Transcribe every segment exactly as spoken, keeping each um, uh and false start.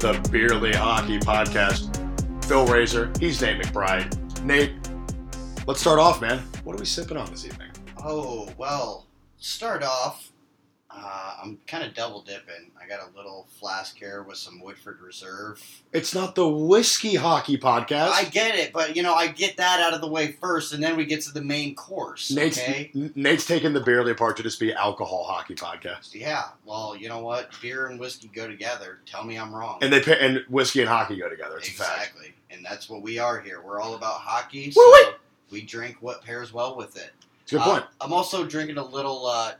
to the Beerly Hockey Podcast. Phil Razor, he's Nate McBride. Nate, let's start off, man. What are we sipping on this evening? Oh, well, start off, uh, I'm kind of double dipping. I got a little flask here with some Woodford Reserve. It's not the Whiskey Hockey Podcast. I get it, but, you know, I get that out of the way first, and then we get to the main course, Nate's, okay? Nate's taking the Beerly apart to just be Alcohol Hockey Podcast. Yeah, well, you know what? Beer and whiskey go together. Tell me I'm wrong. And they pay, and whiskey and hockey go together. It's exactly. A fact. And that's what we are here. We're all about hockey, so wait, wait. we drink what pairs well with it. Good point. Uh, I'm also drinking a little uh,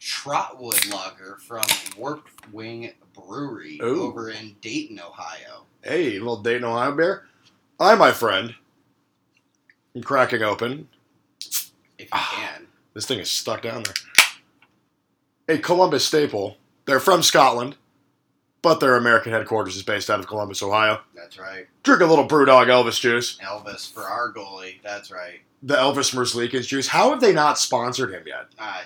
Trotwood Lager from Warped Wing Brewery Ooh. over in Dayton, Ohio. Hey, a little Dayton, Ohio beer. I, my friend, am cracking open. If you ah, can. This thing is stuck down there. A Columbus staple. They're from Scotland, but their American headquarters is based out of Columbus, Ohio. That's right. Drink a little Brewdog Elvis juice. Elvis for our goalie. That's right. The Elvis Merzlikens juice. How have they not sponsored him yet? Uh,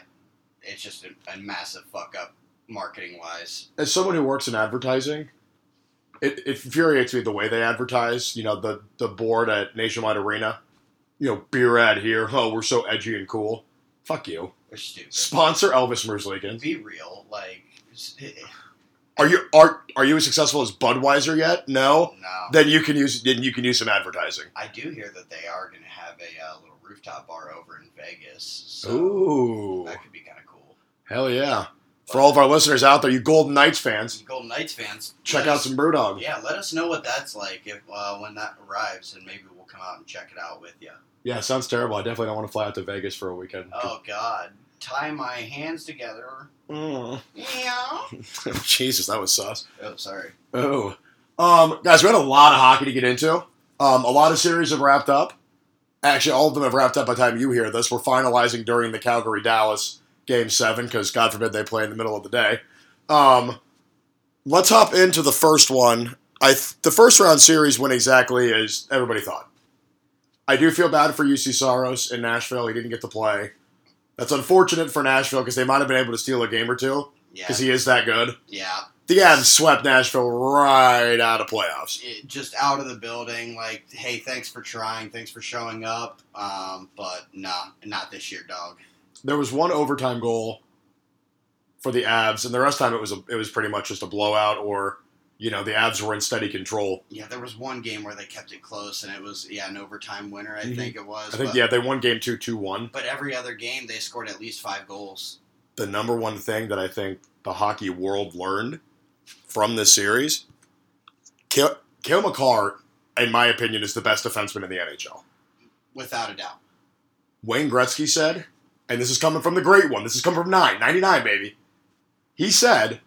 it's just a, a massive fuck-up marketing-wise. As someone who works in advertising, it, it infuriates me the way they advertise. You know, the, the board at Nationwide Arena. You know, beer ad here. Oh, we're so edgy and cool. Fuck you. They're stupid. Sponsor Elvis Merzlikens. Be real. Like... Are you are are you as successful as Budweiser yet? No. No. Then you can use then you can use some advertising. I do hear that they are going to have a uh, little rooftop bar over in Vegas. So Ooh. That could be kind of cool. Hell yeah! But for all of our listeners out there, you Golden Knights fans, Golden Knights fans, check out us, some Brewdog. Yeah, let us know what that's like if uh, when that arrives, and maybe we'll come out and check it out with you. Yeah, sounds terrible. I definitely don't want to fly out to Vegas for a weekend. Oh God. Tie my hands together. Mm. Yeah. Jesus, that was sus. Oh, sorry. Oh. Um, guys, we had a lot of hockey to get into. Um, a lot of series have wrapped up. Actually, all of them have wrapped up by the time you hear this. We're finalizing during the Calgary-Dallas Game seven because, God forbid, they play in the middle of the day. Um, let's hop into the first one. I th- The first-round series went exactly as everybody thought. I do feel bad for U C Saros in Nashville. He didn't get to play. That's unfortunate for Nashville because they might have been able to steal a game or two because yeah. he is that good. Yeah. The Avs swept Nashville right out of playoffs. It, just out of the building. Like, hey, thanks for trying. Thanks for showing up. Um, but nah, not this year, dog. There was one overtime goal for the Avs, and the rest of the time it was, a, it was pretty much just a blowout or, you know, the Avs were in steady control. Yeah, there was one game where they kept it close, and it was, yeah, an overtime winner, I mm-hmm. think it was. I think, but, yeah, they won game two, two one. But every other game, they scored at least five goals. The number one thing that I think the hockey world learned from this series, Cale Makar, in my opinion, is the best defenseman in the N H L. Without a doubt. Wayne Gretzky said, and this is coming from the great one, this is coming from nine ninety-nine, baby. He said...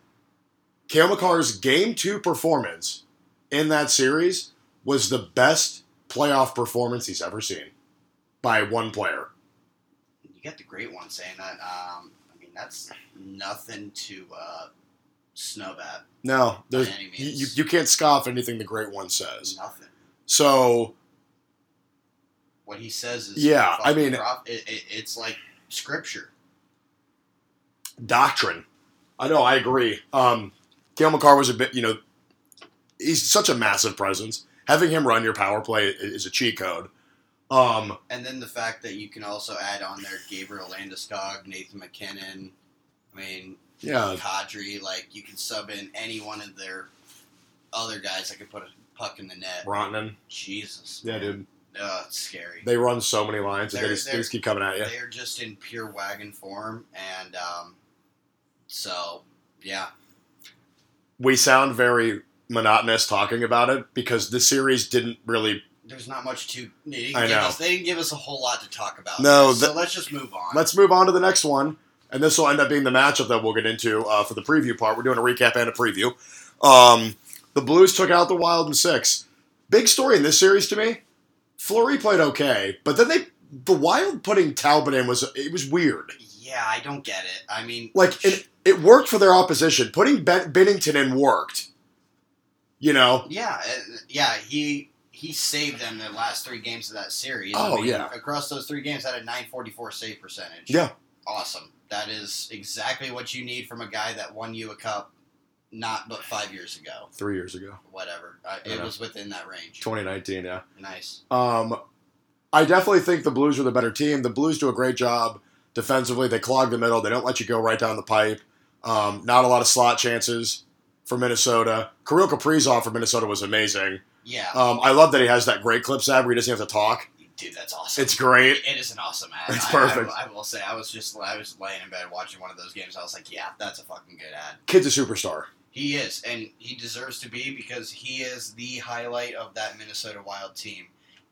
Cale Makar's Game two performance in that series was the best playoff performance he's ever seen by one player. You get the great one saying that. Um, I mean, that's nothing to uh, snub at. No. By any means. You, you can't scoff at anything the great one says. Nothing. So. What he says is. Yeah, I mean. Prop- it, it, it's like scripture. Doctrine. I know, I agree. Um Cale Makar was a bit, you know, he's such a massive presence. Having him run your power play is a cheat code. Um, and then the fact that you can also add on there Gabriel Landeskog, Nathan McKinnon, I mean, yeah. Kadri, like, you can sub in any one of their other guys that could put a puck in the net. Rontanen. Jesus. Yeah, man. Dude. Oh, it's scary. They run so many lines, and they just, they just keep coming at you. They're just in pure wagon form, and um, so, yeah. We sound very monotonous talking about it because this series didn't really... There's not much to... Didn't I know. Us, they didn't give us a whole lot to talk about. No. This, so let's just move on. Let's move on to the next one. And this will end up being the matchup that we'll get into uh, for the preview part. We're doing a recap and a preview. Um, the Blues took out the Wild in six. Big story in this series to me. Fleury played okay. But then they... The Wild putting Talbot in was... It was weird. Yeah, I don't get it. I mean... Like... Sh- it, It worked for their opposition. Putting Ben- Binnington in worked. You know? Yeah. Yeah. He he saved them the last three games of that series. Oh, I mean, yeah. Across those three games, had a nine forty-four save percentage. Yeah. Awesome. That is exactly what you need from a guy that won you a cup not but five years ago. Three years ago. Whatever. I, it know. was within that range. twenty nineteen, yeah. Nice. Um, I definitely think the Blues are the better team. The Blues do a great job defensively. They clog the middle. They don't let you go right down the pipe. Um, not a lot of slot chances for Minnesota. Kirill Kaprizov for Minnesota was amazing. Yeah. Um, I love that he has that great clip, Sab, where he doesn't have to talk. Dude, that's awesome. It's great. It is an awesome ad. It's perfect. I, I, I will say, I was just I was laying in bed watching one of those games. I was like, yeah, that's a fucking good ad. Kid's a superstar. He is, and he deserves to be because he is the highlight of that Minnesota Wild team.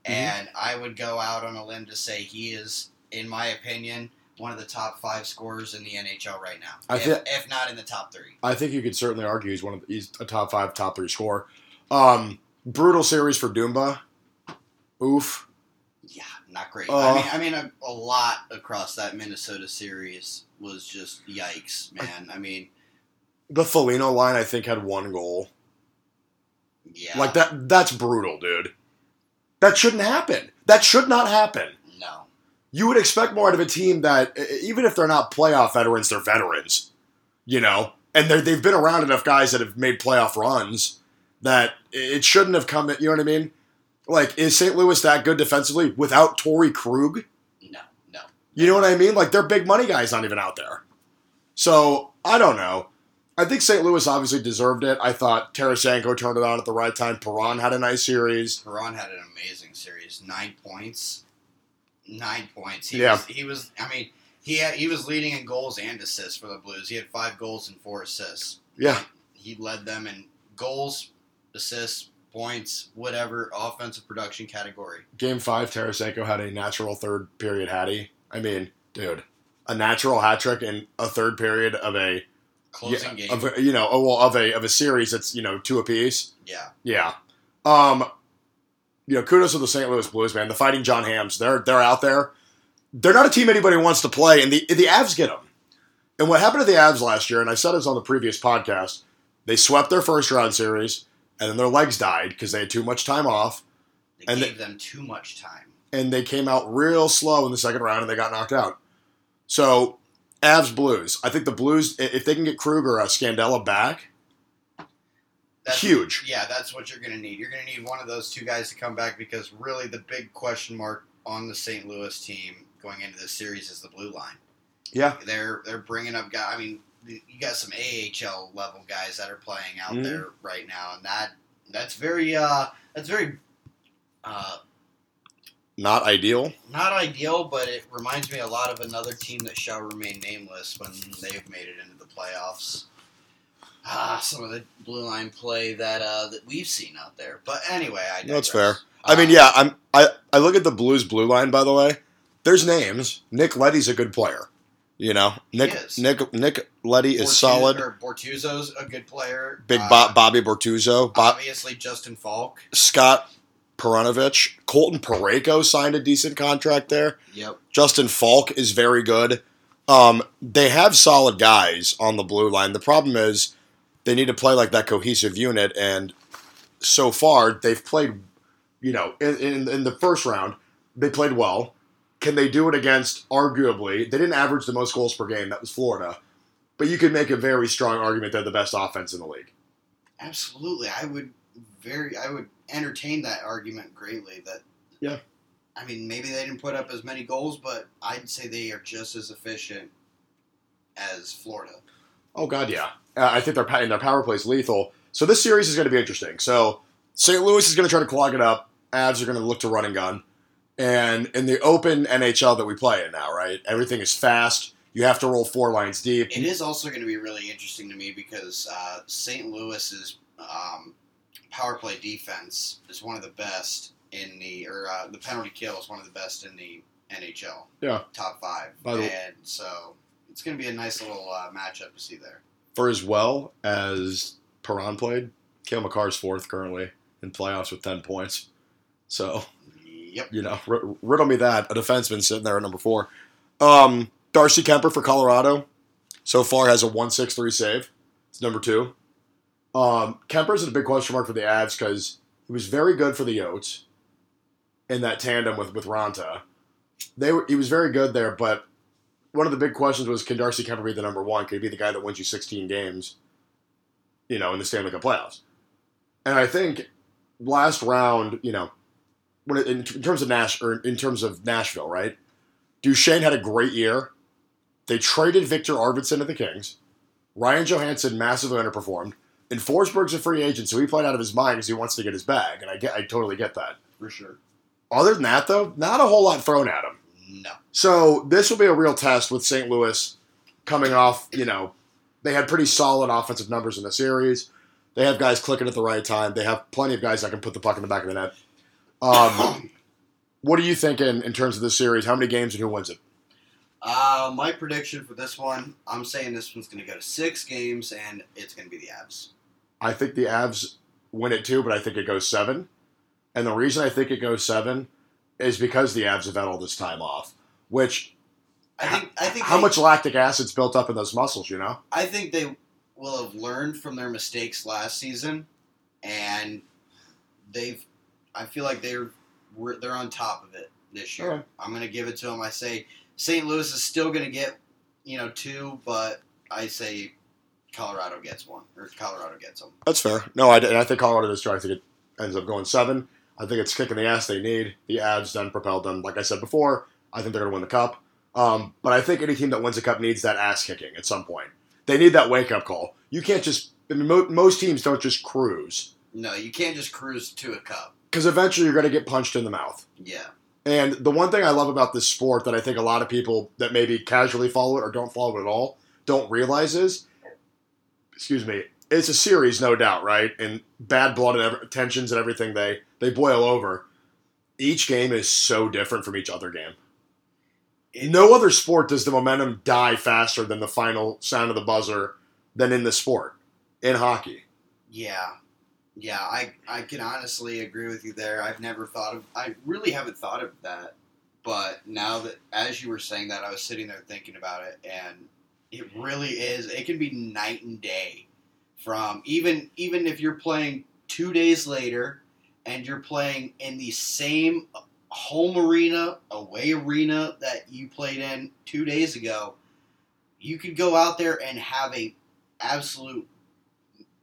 Mm-hmm. And I would go out on a limb to say he is, in my opinion, one of the top five scorers in the N H L right now, I if, th- if not in the top three. I think you could certainly argue he's one of the, he's a top five, top three scorer. Um, brutal series for Dumba. Oof. Yeah, not great. Uh, I mean, I mean, a, a lot across that Minnesota series was just yikes, man. I, I mean, the Foligno line, I think, had one goal. Yeah, like that. That's brutal, dude. That shouldn't happen. That should not happen. No, you would expect more out of a team that, even if they're not playoff veterans, they're veterans, you know, and they've been around enough guys that have made playoff runs that it shouldn't have come. You know what I mean? Like, is Saint Louis that good defensively without Torrey Krug? No, no. You know what I mean? Like, their big money guy's not even out there. So, I don't know. I think Saint Louis obviously deserved it. I thought Tarasenko turned it on at the right time. Perron had a nice series. Perron had an amazing series. Nine points. Nine points. He yeah. Was, he was, I mean, he had, he was leading in goals and assists for the Blues. He had five goals and four assists. Yeah. He led them in goals, assists, points, whatever, offensive production category. Game five, Tarasenko had a natural third period hattie. I mean, dude, a natural hat trick in a third period of a closing yeah, game. Of a, you know, oh well, of a of a series that's, you know, two apiece. Yeah, yeah. Um, you know, kudos to the Saint Louis Blues, man. The Fighting John Hams, they're they're out there. They're not a team anybody wants to play, and the the Avs get them. And what happened to the Avs last year? And I said this on the previous podcast. They swept their first round series. And then their legs died because they had too much time off. They and gave they, them too much time. And they came out real slow in the second round and they got knocked out. So, Avs Blues. I think the Blues, if they can get Krug or uh, Scandella back, that's, huge. Yeah, that's what you're going to need. You're going to need one of those two guys to come back because really the big question mark on the Saint Louis team going into this series is the blue line. Yeah. They're, they're bringing up guys. I mean... You got some A H L level guys that are playing out mm. there right now, and that that's very uh, that's very uh, not ideal. Not ideal, but it reminds me a lot of another team that shall remain nameless when they've made it into the playoffs. Ah, some of the blue line play that uh, that we've seen out there. But anyway, I digress. That's fair. I um, mean, yeah, I'm I I look at the Blues blue line. By the way, there's names. Nick Leddy's a good player. You know, Nick Nick Nick Leddy is Bortuzzo, solid. Bortuzzo's a good player. Big Bob, uh, Bobby Bortuzzo. Bob, obviously, Justin Falk. Scott Perunovich. Colton Parayko signed a decent contract there. Yep. Justin Falk is very good. Um, they have solid guys on the blue line. The problem is they need to play like that cohesive unit, and so far they've played, you know, in, in, in the first round, they played well. Can they do it against, arguably, they didn't average the most goals per game, that was Florida, but you could make a very strong argument they're the best offense in the league. Absolutely. I would very, I would entertain that argument greatly. That yeah. I mean, maybe they didn't put up as many goals, but I'd say they are just as efficient as Florida. Oh, God, yeah. Uh, I think their, and their power play is lethal. So this series is going to be interesting. So Saint Louis is going to try to clog it up. Avs are going to look to run and gun. And in the open N H L that we play in now, right? Everything is fast. You have to roll four lines deep. It is also going to be really interesting to me because uh, Saint Louis's um, power play defense is one of the best in the, or uh, the penalty kill is one of the best in the N H L. Yeah. Top five. By the and so it's going to be a nice little uh, matchup to see there. For as well as Perron played, Cale Makar's fourth currently in playoffs with ten points. So... Yep. You know, r- riddle me that. A defenseman sitting there at number four. Um, Darcy Kemper for Colorado so far has a one six three save. It's number two. Um, Kemper's a big question mark for the Avs because he was very good for the Yotes in that tandem with, with Ranta. They were, he was very good there, but one of the big questions was, can Darcy Kemper be the number one? Could he be the guy that wins you sixteen games? you know, in the Stanley Cup playoffs. And I think last round, you know, when it, in, in terms of Nash or in terms of Nashville, right? Duchesne had a great year. They traded Victor Arvidsson to the Kings. Ryan Johansson massively underperformed. And Forsberg's a free agent, so he played out of his mind because he wants to get his bag. And I get, I totally get that. For sure. Other than that, though, not a whole lot thrown at him. No. So this will be a real test with Saint Louis coming off, you know, they had pretty solid offensive numbers in the series. They have guys clicking at the right time. They have plenty of guys that can put the puck in the back of the net. Um, what are you thinking in terms of this series? How many games and who wins it? Uh, my prediction for this one, I'm saying this one's going to go to six games, and it's going to be the Avs. I think the Avs win it too, but I think it goes seven. And the reason I think it goes seven is because the Avs have had all this time off, which I think. I think how they, much lactic acid's built up in those muscles, you know? I think they will have learned from their mistakes last season, and they've. I feel like they're they're on top of it this year. Right. I'm going to give it to them. I say Saint Louis is still going to get, you know, two, but I say Colorado gets one, or Colorado gets them. That's fair. No, I, and I think Colorado does try. I think it ends up going seven. I think it's kicking the ass they need. The Avs done propelled them. Like I said before, I think they're going to win the Cup. Um, but I think any team that wins the Cup needs that ass kicking at some point. They need that wake-up call. You can't just I – mean, mo- most teams don't just cruise. No, you can't just cruise to a Cup. Because eventually you're going to get punched in the mouth. Yeah. And the one thing I love about this sport that I think a lot of people that maybe casually follow it or don't follow it at all don't realize is, excuse me, it's a series, no doubt, right? And bad blood and ev- tensions and everything, they, they boil over. Each game is so different from each other game. In no other sport does the momentum die faster than the final sound of the buzzer than in this sport, in hockey. Yeah. Yeah, I, I can honestly agree with you there. I've never thought of – I really haven't thought of that. But now that – as you were saying that, I was sitting there thinking about it, and it really is – it can be night and day from – even even if you're playing two days later and you're playing in the same home arena, away arena that you played in two days ago, you could go out there and have a absolute –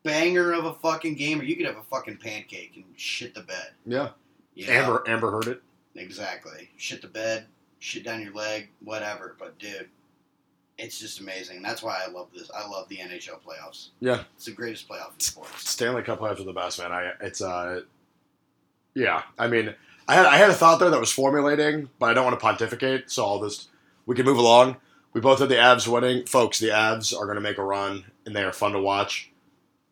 banger of a fucking game, or you could have a fucking pancake and shit the bed. Yeah. You know? Amber Amber heard it. Exactly. Shit the bed, shit down your leg, whatever. But, dude, it's just amazing. That's why I love this. I love the N H L playoffs. Yeah. It's the greatest playoff in sports. Stanley Cup playoffs are the best, man. I It's, uh, yeah. I mean, I had, I had a thought there that was formulating, but I don't want to pontificate, so I'll just, we can move along. We both had the Avs winning. Folks, the Avs are going to make a run, and they are fun to watch.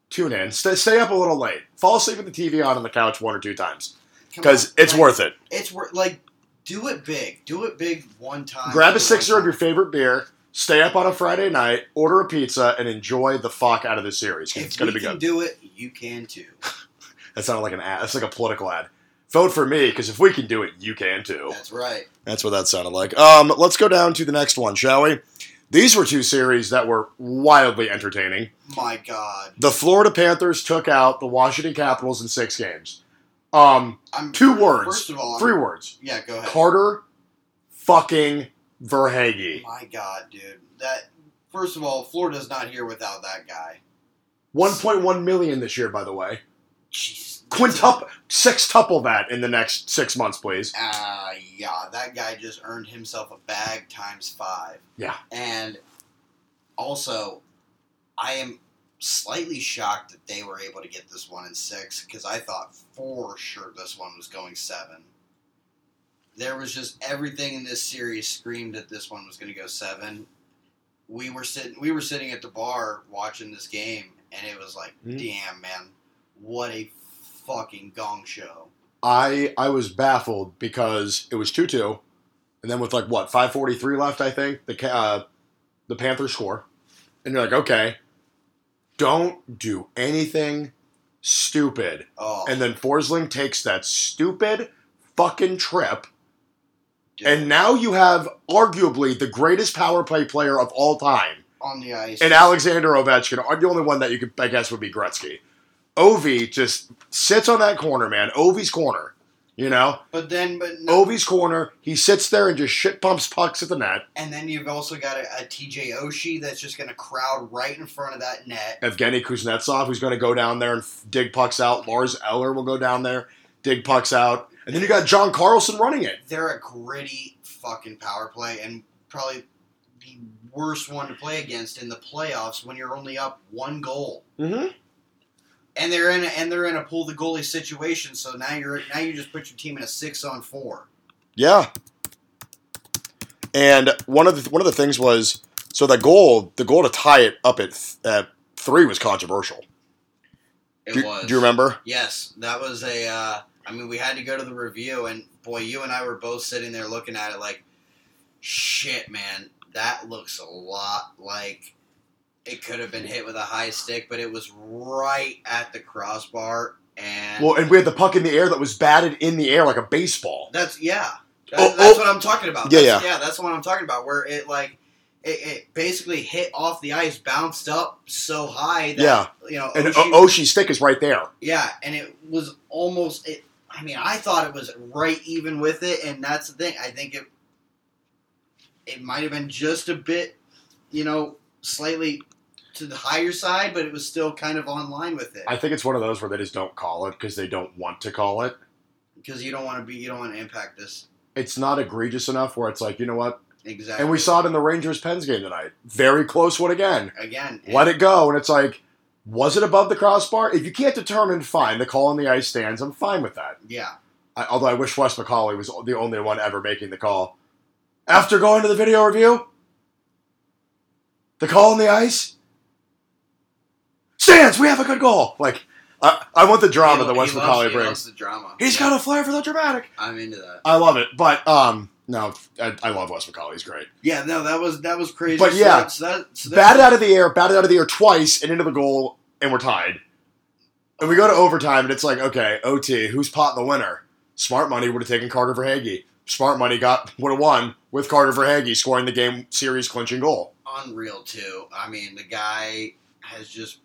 Tune in. Stay, stay up a little late. Fall asleep with the T V on on the couch one or two times. Because it's like, worth it. It's worth like, do it big. Do it big one time. Grab a sixer of your favorite beer. Stay up on a Friday night. Order a pizza and enjoy the fuck out of this series. It's going to be good. If you can do it, you can too. That sounded like an ad. That's like a political ad. Vote for me, because if we can do it, you can too. That's right. That's what that sounded like. Um, let's go down to the next one, shall we? These were two series that were wildly entertaining. My God. The Florida Panthers took out the Washington Capitals in six games. Um, I'm, two first words. First of all. Three I'm, words. Yeah, go ahead. Carter fucking Verhaeghe. My God, dude. That First of all, Florida's not here without that guy. one point one million this year, by the way. Jeez. Quintuple, sextuple that in the next six months, please. Ah, uh, yeah, that guy just earned himself a bag times five. Yeah. And also, I am slightly shocked that they were able to get this one in six, because I thought for sure this one was going seven. There was just everything in this series screamed that this one was going to go seven. We were sitting, we were sitting at the bar watching this game, and it was like, mm-hmm. damn, man, what a fucking gong show. I I was baffled because it was two two, and then with like what five forty-three left, I think the uh, the Panthers score, and you're like, okay, don't do anything stupid. Oh. And then Forsling takes that stupid fucking trip, dude. And now you have arguably the greatest power play player of all time on the ice, and Alexander Ovechkin. The only one that you could, I guess, would be Gretzky. Ovi just sits on that corner, man. Ovi's corner. You know? But then, but no. Ovi's corner, he sits there and just shit pumps pucks at the net. And then you've also got a, a T J Oshie that's just going to crowd right in front of that net. Evgeny Kuznetsov, who's going to go down there and f- dig pucks out. Lars Eller will go down there, dig pucks out. And then you got John Carlson running it. They're a gritty fucking power play and probably the worst one to play against in the playoffs when you're only up one goal. Mm-hmm. And they're in a, and they're in a pull the goalie situation, so now you're now you just put your team in a six on four. Yeah. And one of the one of the things was so that goal the goal to tie it up at uh, three was controversial. It do, was. Do you remember? Yes, that was a. Uh, I mean, we had to go to the review, and boy, you and I were both sitting there looking at it like, shit, man, that looks a lot like. It could have been hit with a high stick, but it was right at the crossbar. And well, and we had the puck in the air that was batted in the air like a baseball. That's yeah. That's, oh, that's oh. what I'm talking about. Yeah, that's, yeah, yeah. That's the one I'm talking about, where it like it, it basically hit off the ice, bounced up so high that yeah. you know, and Oshie, Oshie's stick is right there. Yeah, and it was almost. It, I mean, I thought it was right even with it, and that's the thing. I think it it might have been just a bit, you know, slightly to the higher side, but it was still kind of on line with it. I think it's one of those where they just don't call it because they don't want to call it. Because you don't want to be, you don't want to impact this. It's not egregious enough where it's like, you know what? Exactly. And we saw it in the Rangers-Pens game tonight. Very close one again. Again. Let it go. And it's like, was it above the crossbar? If you can't determine, fine. The call on the ice stands. I'm fine with that. Yeah. I, although I wish Wes McCauley was the only one ever making the call. After going to the video review, the call on the ice? Stands! We have a good goal! Like, I, I want the drama he, that Wes McCauley brings. He loves the drama. He's yeah. got a flair for the dramatic. I'm into that. I love it. But, um, no, I, I love Wes McCauley. He's great. Yeah, no, that was that was crazy. But, so yeah, that, so that, so batted out of the air, batted out of the air twice, and into the goal, and we're tied. And we go to overtime, and it's like, okay, O T, who's potting the winner? Smart money would have taken Carter Verhaeghe. Smart money got would have won with Carter Verhaeghe scoring the game series clinching goal. Unreal too. I mean, the guy has just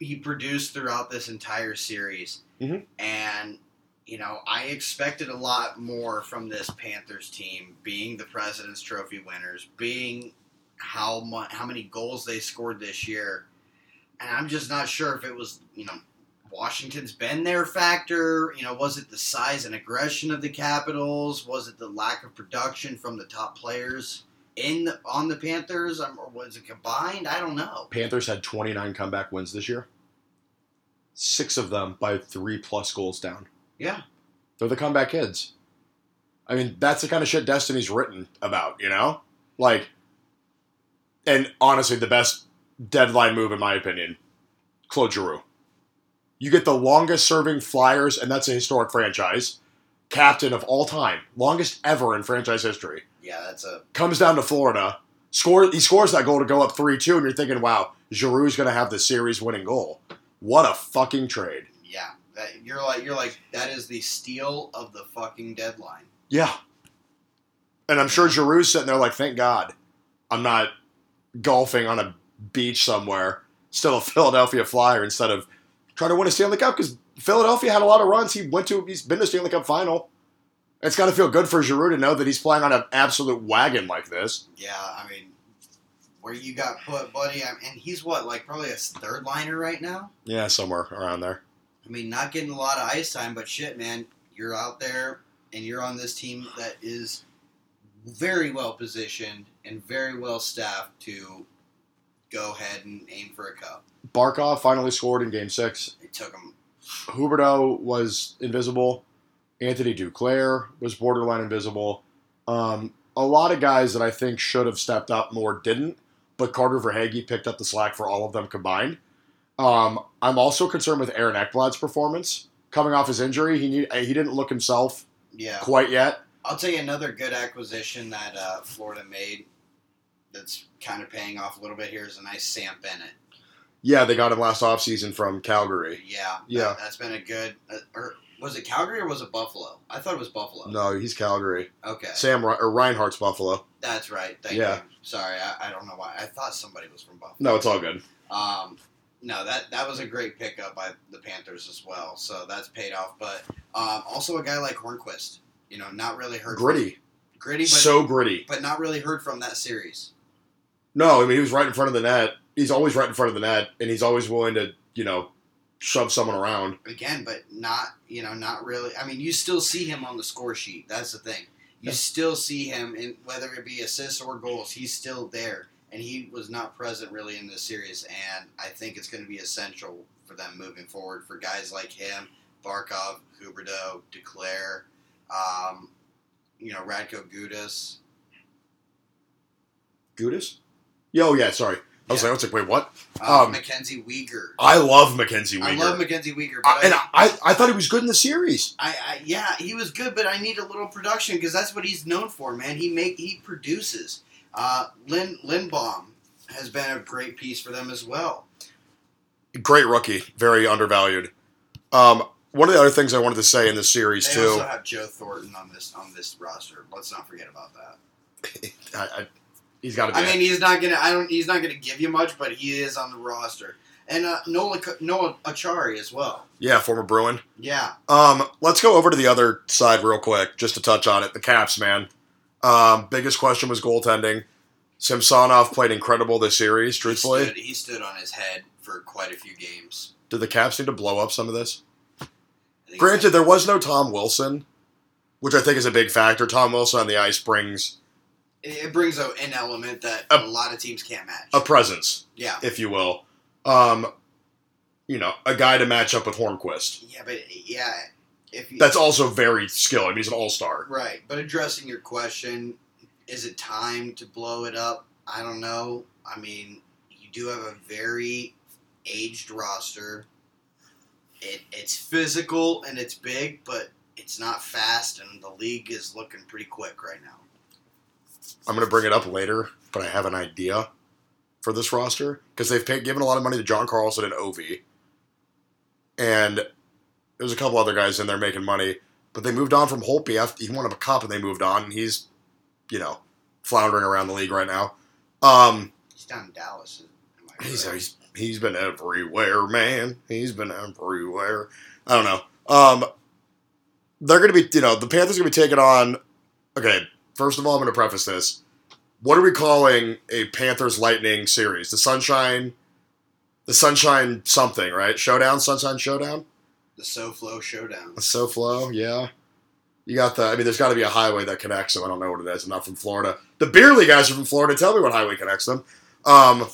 he produced throughout this entire series, mm-hmm. and you know I expected a lot more from this Panthers team, being the President's Trophy winners, being how much how many goals they scored this year, and I'm just not sure if it was you know Washington's been there factor. You know, was it the size and aggression of the Capitals? Was it the lack of production from the top players? In the, on the Panthers, um, or was it combined? I don't know. Panthers had twenty-nine comeback wins this year. Six of them by three plus goals down. Yeah. They're the comeback kids. I mean, that's the kind of shit Destiny's written about, you know? Like, and honestly, the best deadline move, in my opinion, Claude Giroux. You get the longest serving Flyers, and that's a historic franchise, captain of all time, longest ever in franchise history. Yeah, that's a... Comes down to Florida, score, he scores that goal to go up three two, and you're thinking, wow, Giroux's going to have the series-winning goal. What a fucking trade. Yeah, that, you're like, you're like, that is the steal of the fucking deadline. Yeah. And I'm sure Giroux's sitting there like, thank God I'm not golfing on a beach somewhere, still a Philadelphia Flyer, instead of trying to win a Stanley Cup, because Philadelphia had a lot of runs. He went to, he's been to Stanley Cup final. It's got to feel good for Giroux to know that he's flying on an absolute wagon like this. Yeah, I mean, where you got put, buddy, I mean, and he's what, like probably a third liner right now? Yeah, somewhere around there. I mean, not getting a lot of ice time, but shit, man, you're out there and you're on this team that is very well positioned and very well staffed to go ahead and aim for a cup. Barkov finally scored in game six. It took him. Huberdeau was invisible. Anthony Duclair was borderline invisible. Um, a lot of guys that I think should have stepped up more didn't, but Carter Verhaeghe picked up the slack for all of them combined. Um, I'm also concerned with Aaron Ekblad's performance. Coming off his injury, he need, he didn't look himself yeah. quite yet. I'll tell you another good acquisition that uh, Florida made that's kind of paying off a little bit here is a nice Sam Bennett. Yeah, they got him last offseason from Calgary. Yeah, yeah. That, that's been a good... Uh, or, was it Calgary or was it Buffalo? I thought it was Buffalo. No, he's Calgary. Okay. Sam or Reinhardt's Buffalo. That's right. Thank yeah. you. Sorry, I, I don't know why. I thought somebody was from Buffalo. No, it's all good. Um, no, that that was a great pickup by the Panthers as well. So that's paid off. But um, also a guy like Hornqvist, you know, not really heard gritty, from, gritty, but, so gritty, but not really heard from that series. No, I mean he was right in front of the net. He's always right in front of the net, and he's always willing to, you know, shove someone around again, but not, you know, not really. I mean, you still see him on the score sheet. That's the thing. You still see him, in whether it be assists or goals, he's still there. And he was not present really in this series. And I think it's going to be essential for them moving forward for guys like him, Barkov, Huberdeau, Declare, um, you know, Radko Gudas. Gudas? Yeah, oh, yeah, sorry. I was yeah. like, I was like, wait, what? Um, um, Mackenzie Weegar. I love Mackenzie Weegar. I love Mackenzie Weegar. But I, I, and I, I thought he was good in the series. I, I yeah, he was good, but I need a little production because that's what he's known for, man. He make he produces. Uh, Lin, Lindbaum has been a great piece for them as well. Great rookie, very undervalued. Um, one of the other things I wanted to say in this series they too. They also have Joe Thornton on this on this roster. Let's not forget about that. I. I He's got to be I mean, he's not gonna. I don't. He's not gonna give you much, but he is on the roster. And uh, Noah Noah Achari as well. Yeah, former Bruin. Yeah. Um, let's go over to the other side real quick, just to touch on it. The Caps, man. Um, biggest question was goaltending. Samsonov played incredible this series. Truthfully, he stood, he stood on his head for quite a few games. Did the Caps need to blow up some of this? Granted, there was no Tom Wilson, which I think is a big factor. Tom Wilson on the ice brings. It brings an element that a, a lot of teams can't match. A presence, yeah, if you will. Um, you know, a guy to match up with Hornqvist. Yeah, but, yeah. if you, That's also very skilled. I mean, he's an all-star. Right, but addressing your question, is it time to blow it up? I don't know. I mean, you do have a very aged roster. It, it's physical and it's big, but it's not fast, and the league is looking pretty quick right now. I'm going to bring it up later, but I have an idea for this roster because they've paid, given a lot of money to John Carlson and Ovi. And there's a couple other guys in there making money, but they moved on from Holtby. After, he wanted a cop and they moved on, and he's, you know, floundering around the league right now. Um, he's down in Dallas. He's, he's, he's been everywhere, man. He's been everywhere. I don't know. Um, they're going to be, you know, the Panthers are going to be taking on, okay, first of all, I'm going to preface this. What are we calling a Panthers Lightning series? The Sunshine, the Sunshine something, right? Showdown, Sunshine Showdown? The SoFlo Showdown. The SoFlo, yeah. You got the, I mean, there's got to be a highway that connects them. I don't know what it is. I'm not from Florida. The Beer League guys are from Florida. Tell me what highway connects them. Um,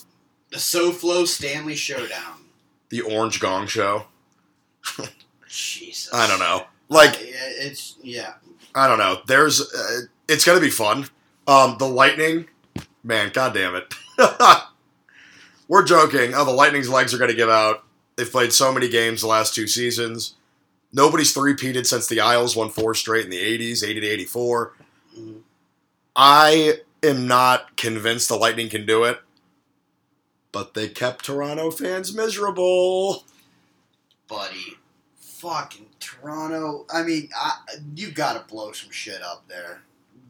the SoFlo Stanley Showdown. The Orange Gong Show. Jesus. I don't know. Like, it's, yeah. I don't know. There's, uh, it's going to be fun. Um, the Lightning, man, God damn it. We're joking. Oh, the Lightning's legs are going to give out. They've played so many games the last two seasons. Nobody's three-peated since the Isles won four straight in the eighties, eighty to eighty-four. I am not convinced the Lightning can do it, but they kept Toronto fans miserable. Buddy, fucking Toronto. I mean, I, you got to blow some shit up there.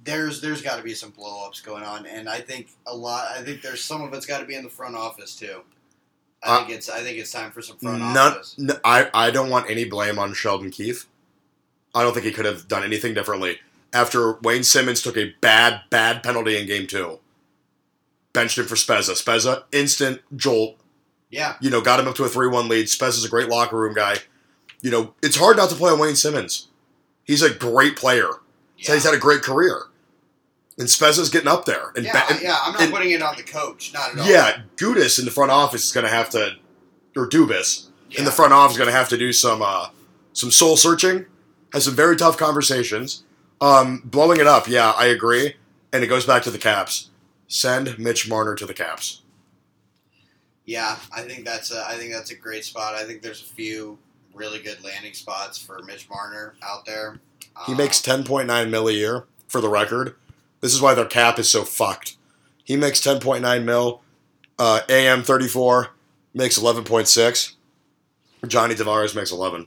There's there's got to be some blow-ups going on, and I think a lot. I think there's some of it's got to be in the front office too. I uh, think it's I think it's time for some front not, office. No, I I don't want any blame on Sheldon Keefe. I don't think he could have done anything differently after Wayne Simmons took a bad bad penalty in Game Two. Benched him for Spezza. Spezza instant jolt. Yeah, you know, got him up to a three one lead. Spezza's a great locker room guy. You know, it's hard not to play on Wayne Simmons. He's a great player. Yeah. So he's had a great career. And Spezza's getting up there. And yeah, ba- yeah, I'm not and, putting it on the coach, not at all. Yeah, Gudas in the front office is going to have to, or Dubas yeah. in the front office is going to have to do some uh, some soul searching, have some very tough conversations. Um, blowing it up, yeah, I agree. And it goes back to the Caps. Send Mitch Marner to the Caps. Yeah, I think that's a, I think that's a great spot. I think there's a few really good landing spots for Mitch Marner out there. He makes ten point nine mil a year, for the record. This is why their cap is so fucked. He makes ten point nine mil. Uh, A M thirty-four makes eleven point six. Johnny Tavares makes eleven.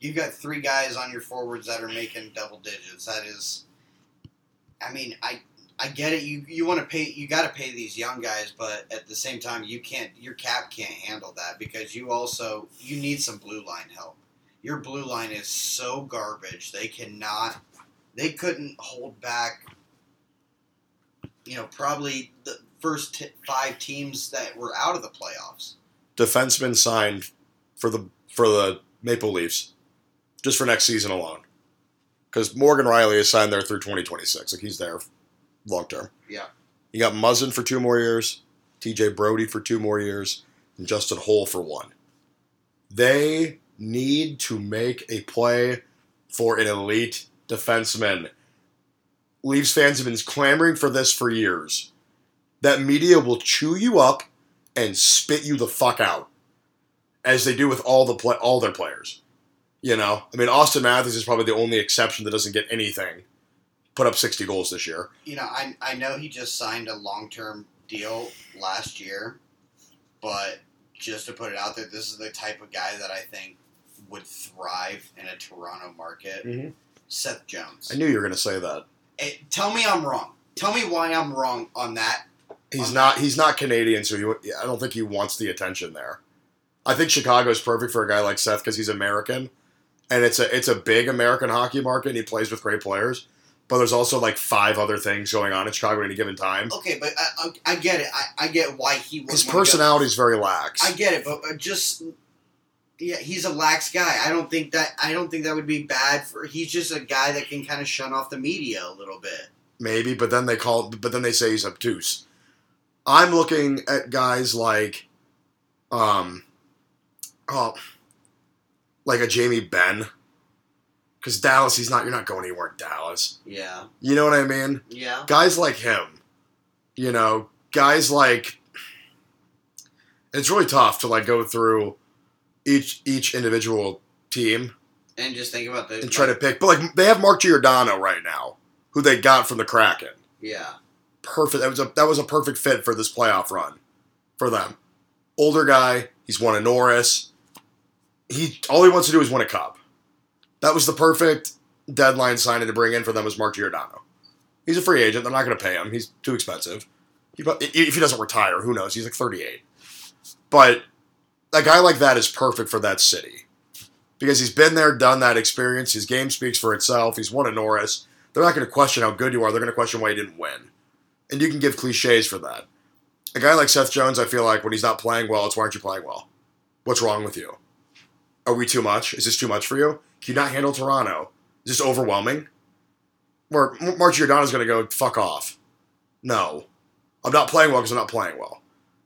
You've got three guys on your forwards that are making double digits. That is, I mean, I I get it. You you want to pay. You got to pay these young guys, but at the same time, you can't. Your cap can't handle that because you also you need some blue line help. Your blue line is so garbage. They cannot. They couldn't hold back. You know, probably the first t- five teams that were out of the playoffs. Defenseman signed for the for the Maple Leafs just for next season alone, because Morgan Rielly is signed there through twenty twenty-six. Like he's there. Long term. Yeah. You got Muzzin for two more years, T J Brody for two more years, and Justin Holl for one. They need to make a play for an elite defenseman. Leafs fans have been clamoring for this for years. That media will chew you up and spit you the fuck out, as they do with all the play- all their players. You know? I mean, Austin Matthews is probably the only exception that doesn't get anything. Put up sixty goals this year. You know, I I know he just signed a long-term deal last year, but just to put it out there, this is the type of guy that I think would thrive in a Toronto market. Mm-hmm. Seth Jones. I knew you were going to say that. It, tell me I'm wrong. Tell me why I'm wrong on that. He's on not that. He's not Canadian, so he, I don't think he wants the attention there. I think Chicago is perfect for a guy like Seth because he's American, and it's a it's a big American hockey market, and he plays with great players. But there's also like five other things going on in Chicago at any given time. Okay, but I, I, I get it. I, I get why he wouldn't. His personality is very lax. I get it, but just yeah, he's a lax guy. I don't think that I don't think that would be bad for. He's just a guy that can kind of shun off the media a little bit. Maybe, but then they call. But then they say he's obtuse. I'm looking at guys like, um, oh, like a Jamie Benn. Because Dallas, he's not. You're not going anywhere in Dallas. Yeah. You know what I mean? Yeah. Guys like him, you know, guys like. It's really tough to like go through each each individual team and just think about those and try to pick. But like they have Mark Giordano right now, who they got from the Kraken. Yeah. Perfect. That was a that was a perfect fit for this playoff run, for them. Older guy. He's won a Norris. He all he wants to do is win a cup. That was the perfect deadline signing to bring in for them was Mark Giordano. He's a free agent. They're not going to pay him. He's too expensive. He, if he doesn't retire, who knows? He's like thirty-eight. But a guy like that is perfect for that city because he's been there, done that experience. His game speaks for itself. He's won a Norris. They're not going to question how good you are. They're going to question why you didn't win. And you can give cliches for that. A guy like Seth Jones, I feel like when he's not playing well, it's why aren't you playing well? What's wrong with you? Are we too much? Is this too much for you? Can you not handle Toronto? Is this overwhelming? Where Mark Giordano's going to go, fuck off. No. I'm not playing well because I'm not playing well.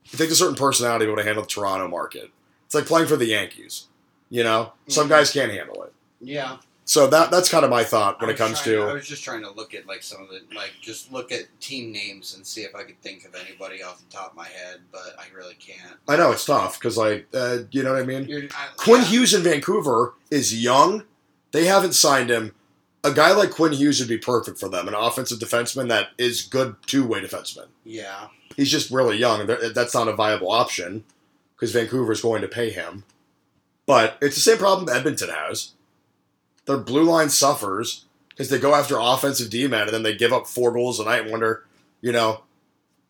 You think a certain personality would handle the Toronto market. It's like playing for the Yankees. You know? Mm-hmm. Some guys can't handle it. Yeah. So that that's kind of my thought when it comes to... to... I was just trying to look at like some of the... like just look at team names and see if I could think of anybody off the top of my head, but I really can't. I know, it's tough, because like, uh, you know what I mean? You're, I, Quinn yeah. Hughes in Vancouver is young. They haven't signed him. A guy like Quinn Hughes would be perfect for them, an offensive defenseman that is good two-way defenseman. Yeah. He's just really young. That's not a viable option, because Vancouver's going to pay him. But it's the same problem Edmonton has. Their blue line suffers because they go after offensive D-men and then they give up four goals a night and wonder, you know,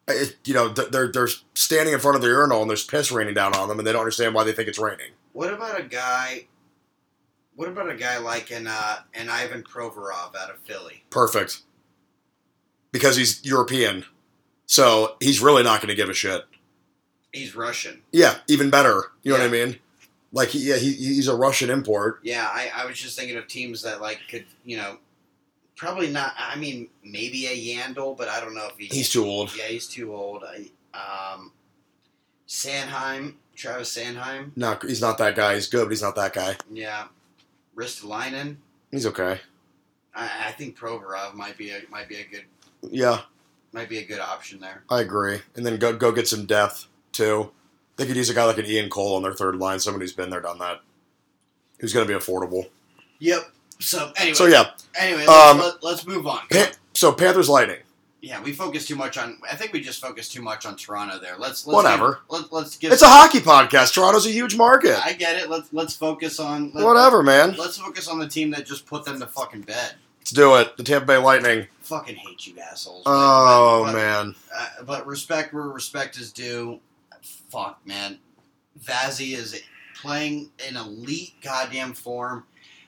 it, you know, they're they're standing in front of the urinal and there's piss raining down on them and they don't understand why they think it's raining. What about a guy? What about a guy like an uh, an Ivan Provorov out of Philly? Perfect, because he's European, so he's really not going to give a shit. He's Russian. Yeah, even better. You know yeah. what I mean? Like, he, yeah, he, he's a Russian import. Yeah, I, I was just thinking of teams that, like, could, you know, probably not, I mean, maybe a Yandel, but I don't know if he's... He's too old. Yeah, he's too old. I, um, Sandheim, Travis Sandheim. No, he's not that guy. He's good, but he's not that guy. Yeah. Ristolainen. He's okay. I, I think Provorov might be a, might be a good... Yeah. Might be a good option there. I agree. And then go, go get some depth, too. They could use a guy like an Ian Cole on their third line, someone who's been there, done that, who's going to be affordable. Yep. So, anyway. So, yeah. Anyway, um, let's, let's move on. Pa- so, Panthers Lightning. Yeah, we focused too much on... I think we just focused too much on Toronto there. Let's, let's Whatever. Give, let, let's give... It's some, a hockey podcast. Toronto's a huge market. I get it. Let's let's focus on... Let, Whatever, man. Let's focus on the team that just put them to fucking bed. It's do it. The Tampa Bay Lightning. Fucking hate you assholes. Man. Oh, but, man. Uh, but respect where respect is due. Fuck, man. Vasy is playing in elite goddamn form.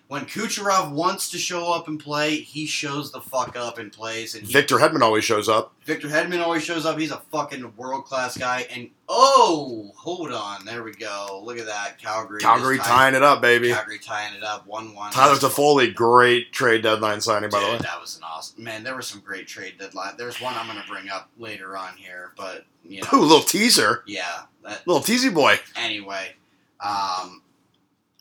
When Kucherov wants to show up and play, he shows the fuck up and plays. And he, Victor Hedman always shows up. Victor Hedman always shows up. He's a fucking world-class guy. And, oh, hold on. There we go. Look at that. Calgary. Calgary tying it up, baby. Calgary tying it up. one one. Tyler Toffoli, great trade deadline signing, by the way. That was an awesome. Man, there were some great trade deadline. There's one I'm going to bring up later on here. But, you know. Ooh, little teaser. Yeah. That, little teasy boy. Anyway. Um.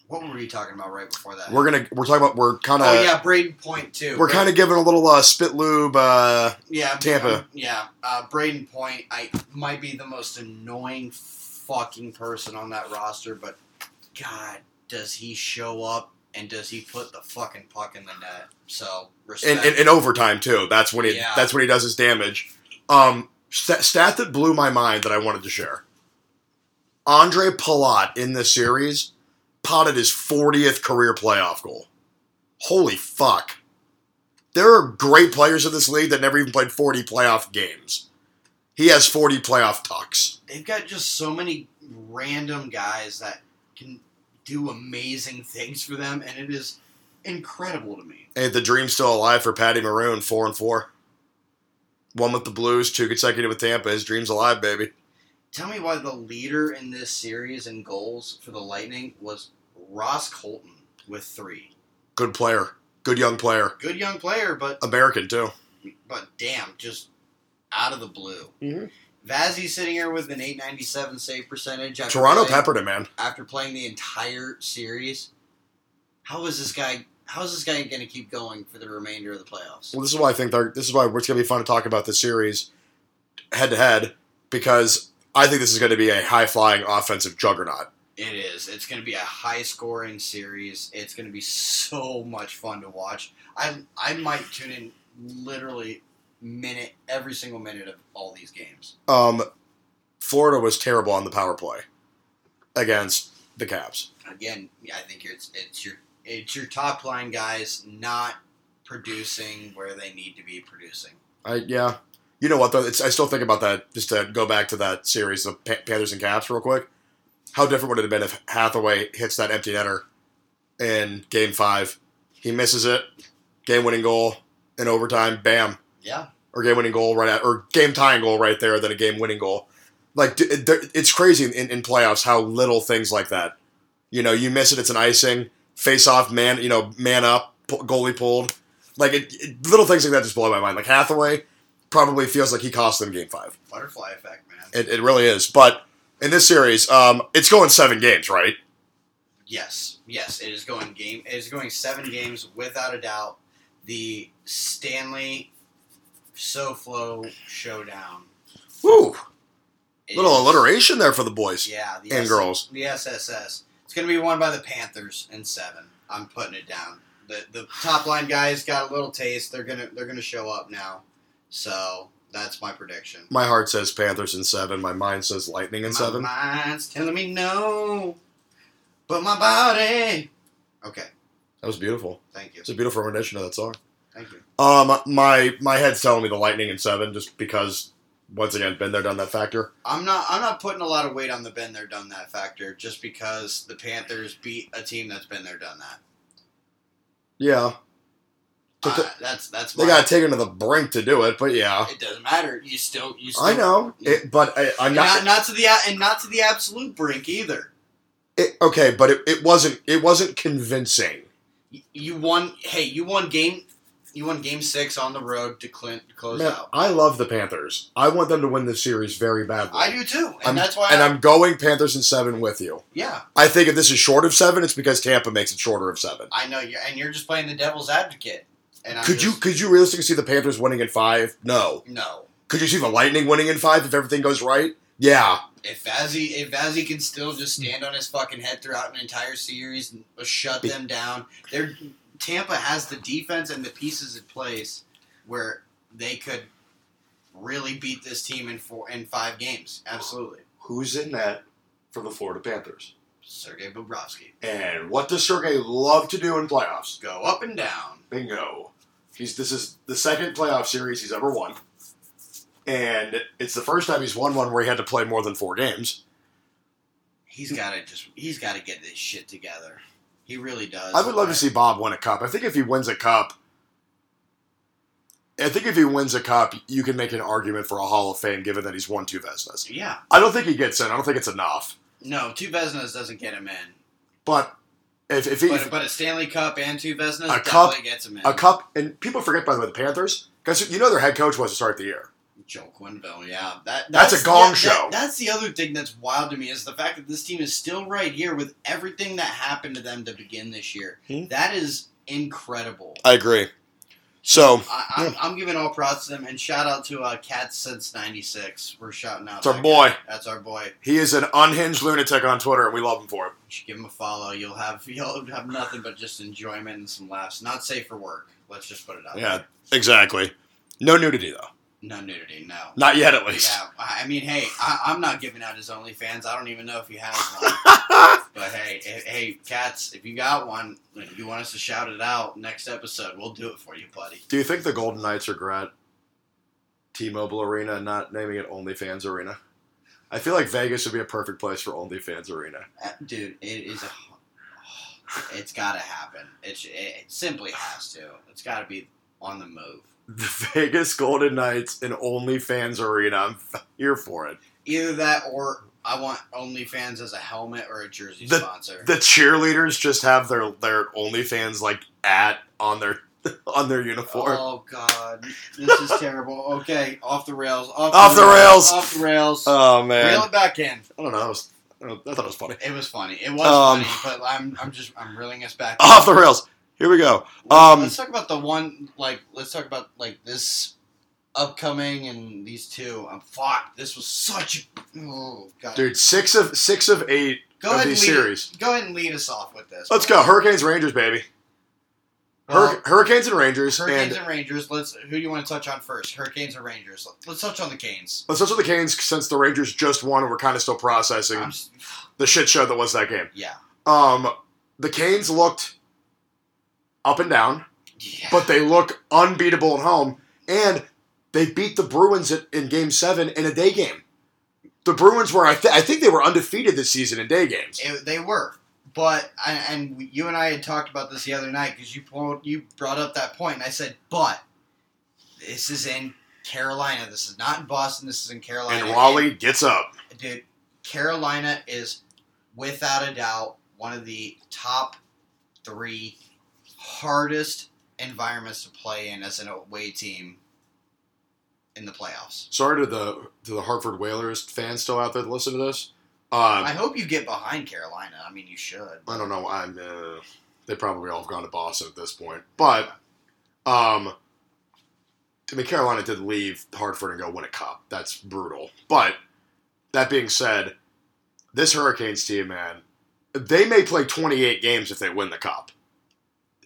What were we talking about right before that? We're gonna we're talking about we're kind of oh yeah Braden Point too. We're kind of giving a little uh, spit lube. Uh, yeah, Tampa. Um, yeah, uh, Braden Point. I might be the most annoying fucking person on that roster, but God, does he show up and does he put the fucking puck in the net? So respect. And in overtime too. That's when he yeah. that's when he does his damage. Um, st- stat that blew my mind that I wanted to share. Andre Palat in this series. Potted his fortieth career playoff goal. Holy fuck. There are great players in this league that never even played forty playoff games. He has forty playoff tucks. They've got just so many random guys that can do amazing things for them, and it is incredible to me. And the dream's still alive for Patty Maroon, four and four. One with the Blues, two consecutive with Tampa. His dream's alive, baby. Tell me why the leader in this series in goals for the Lightning was Ross Colton with three. Good player. Good young player. Good young player, but... American, too. But damn, just out of the blue. Mm-hmm. Vasy sitting here with an eight ninety-seven save percentage. Toronto playing, peppered him, man. After playing the entire series. How is this guy... How is this guy going to keep going for the remainder of the playoffs? Well, this is why I think... This is why it's going to be fun to talk about this series head-to-head, because... I think this is going to be a high-flying offensive juggernaut. It is. It's going to be a high-scoring series. It's going to be so much fun to watch. I I might tune in literally minute every single minute of all these games. Um, Florida was terrible on the power play against the Caps. Again, I think it's it's your it's your top-line guys not producing where they need to be producing. I yeah. You know what, though? It's, I still think about that, just to go back to that series of Pan- Panthers and Caps real quick. How different would it have been if Hathaway hits that empty netter in Game five? He misses it, game-winning goal in overtime, bam. Yeah. Or game-winning goal right at, or game-tying goal right there, then a game-winning goal. Like, it's crazy in, in playoffs how little things like that. You know, you miss it, it's an icing, face-off, man, you know, man up, goalie pulled. Like, it, it, little things like that just blow my mind. Like, Hathaway... probably feels like he cost them Game five. Butterfly effect, man. It, it really is. But in this series, um, it's going seven games, right? Yes. Yes, it is going game. It is going seven games, without a doubt. The Stanley SoFlo Showdown. Woo! It Little is, alliteration there for the boys yeah, the and S- girls. The S S S. It's going to be won by the Panthers in seven. I'm putting it down. The the top line guys got a little taste. They're gonna they're gonna show up now. So, that's my prediction. My heart says Panthers in seven. My mind says Lightning in my seven. My mind's telling me no, but my body... Okay. That was beautiful. Thank you. It's a beautiful rendition of that song. Thank you. Um, my my head's telling me the Lightning in seven, just because, once again, been there, done that factor. I'm not I'm not putting a lot of weight on the been there, done that factor, just because the Panthers beat a team that's been there, done that. Yeah. Uh, that's that's. They got to take him to the brink to do it, but yeah, it doesn't matter. You still, you still. I know, you, it, but I, I'm not, not not to the and not to the absolute brink either. It, okay, but it, it wasn't it wasn't convincing. You won. Hey, you won game. You won game six on the road to Clint to close Man, out. I love the Panthers. I want them to win this series very badly. I do too, and I'm, that's why. And I, I'm going Panthers in seven with you. Yeah. I think if this is short of seven, it's because Tampa makes it shorter of seven. I know you, and you're just playing the devil's advocate. Could just, you could you realistically see the Panthers winning in five? No. No. Could you see the Lightning winning in five if everything goes right? Yeah. If Vasy if Vasy can still just stand on his fucking head throughout an entire series and shut Be- them down, they're, Tampa has the defense and the pieces in place where they could really beat this team in four in five games. Absolutely. Who's in that for the Florida Panthers? Sergei Bobrovsky. And what does Sergei love to do in playoffs? Go up and down. Bingo. He's this is the second playoff series he's ever won. And it's the first time he's won one where he had to play more than four games. He's got to just he's got to get this shit together. He really does. I would love to see Bob win a cup. I think if he wins a cup, I think if he wins a cup, you can make an argument for a Hall of Fame given that he's won two Veznas. Yeah. I don't think he gets in. I don't think it's enough. No, two Veznas doesn't get him in. But if, if he but, but a Stanley Cup and two Veznas definitely cup, gets him in. A cup, and people forget, by the way, the Panthers, because you know their head coach was to start the year. Joe Quinville, yeah. That, that's, that's a gong yeah, show. That, that's the other thing that's wild to me is the fact that this team is still right here with everything that happened to them to begin this year. Hmm. That is incredible. I agree. So I, I'm, yeah. I'm giving all props to them, and shout out to uh, Cats Since ninety-six. We're shouting out. It's our boy. Guy. That's our boy. He is an unhinged lunatic on Twitter, and we love him for it. You should give him a follow. You'll have you'll have nothing but just enjoyment and some laughs. Not safe for work. Let's just put it out yeah, there. Yeah, exactly. No nudity though. No nudity, no. Not yet, at least. Yeah, I mean, hey, I, I'm not giving out his OnlyFans. I don't even know if he has one. But hey, hey, Cats, if you got one, if you want us to shout it out next episode, we'll do it for you, buddy. Do you think the Golden Knights regret T-Mobile Arena and not naming it OnlyFans Arena? I feel like Vegas would be a perfect place for OnlyFans Arena. Uh, dude, it is a... Oh, it's gotta happen. It, it simply has to. It's gotta be on the move. The Vegas Golden Knights and OnlyFans Arena. I'm here for it. Either that or I want OnlyFans as a helmet or a jersey the, sponsor. The cheerleaders just have their, their OnlyFans like at on their on their uniform. Oh, God. This is terrible. Okay. Off the rails. Off, off the, the rails. rails. Off the rails. Oh, man. Reel it back in. I don't know. I, was, I, don't know. I thought it was funny. It was funny. It was um, funny, but I'm, I'm just I'm reeling us back. Off in. the rails. Here we go. Um, let's talk about the one, like, let's talk about, like, this upcoming and these two. I'm fucked. This was such a, oh, God. Dude, six of six of eight go of these lead, series. Go ahead and lead us off with this. Let's bro. go. Hurricanes, Rangers, baby. Well, Hur- Hurricanes and Rangers. Hurricanes and, and Rangers. Let's. Who do you want to touch on first? Hurricanes or Rangers? Let's touch on the Canes. Let's touch on the Canes since the Rangers just won and we're kind of still processing just, the shit show that was that game. Yeah. Um, the Canes looked... up and down, yeah. But they look unbeatable at home, and they beat the Bruins in Game seven in a day game. The Bruins were, I, th- I think they were undefeated this season in day games. It, they were, but, and you and I had talked about this the other night, because you, you brought up that point, and I said, but, this is in Carolina. This is not in Boston. This is in Carolina. And Raleigh and, gets up. Dude, Carolina is, without a doubt, one of the top three hardest environments to play in as an away team in the playoffs. Sorry to the to the Hartford Whalers fans still out there that listen to this. Uh, I hope you get behind Carolina. I mean, you should. I don't know. I'm. Uh, they probably all have gone to Boston at this point. But, um, I mean, Carolina did leave Hartford and go win a cup. That's brutal. But that being said, this Hurricanes team, man, they may play twenty-eight games if they win the cup.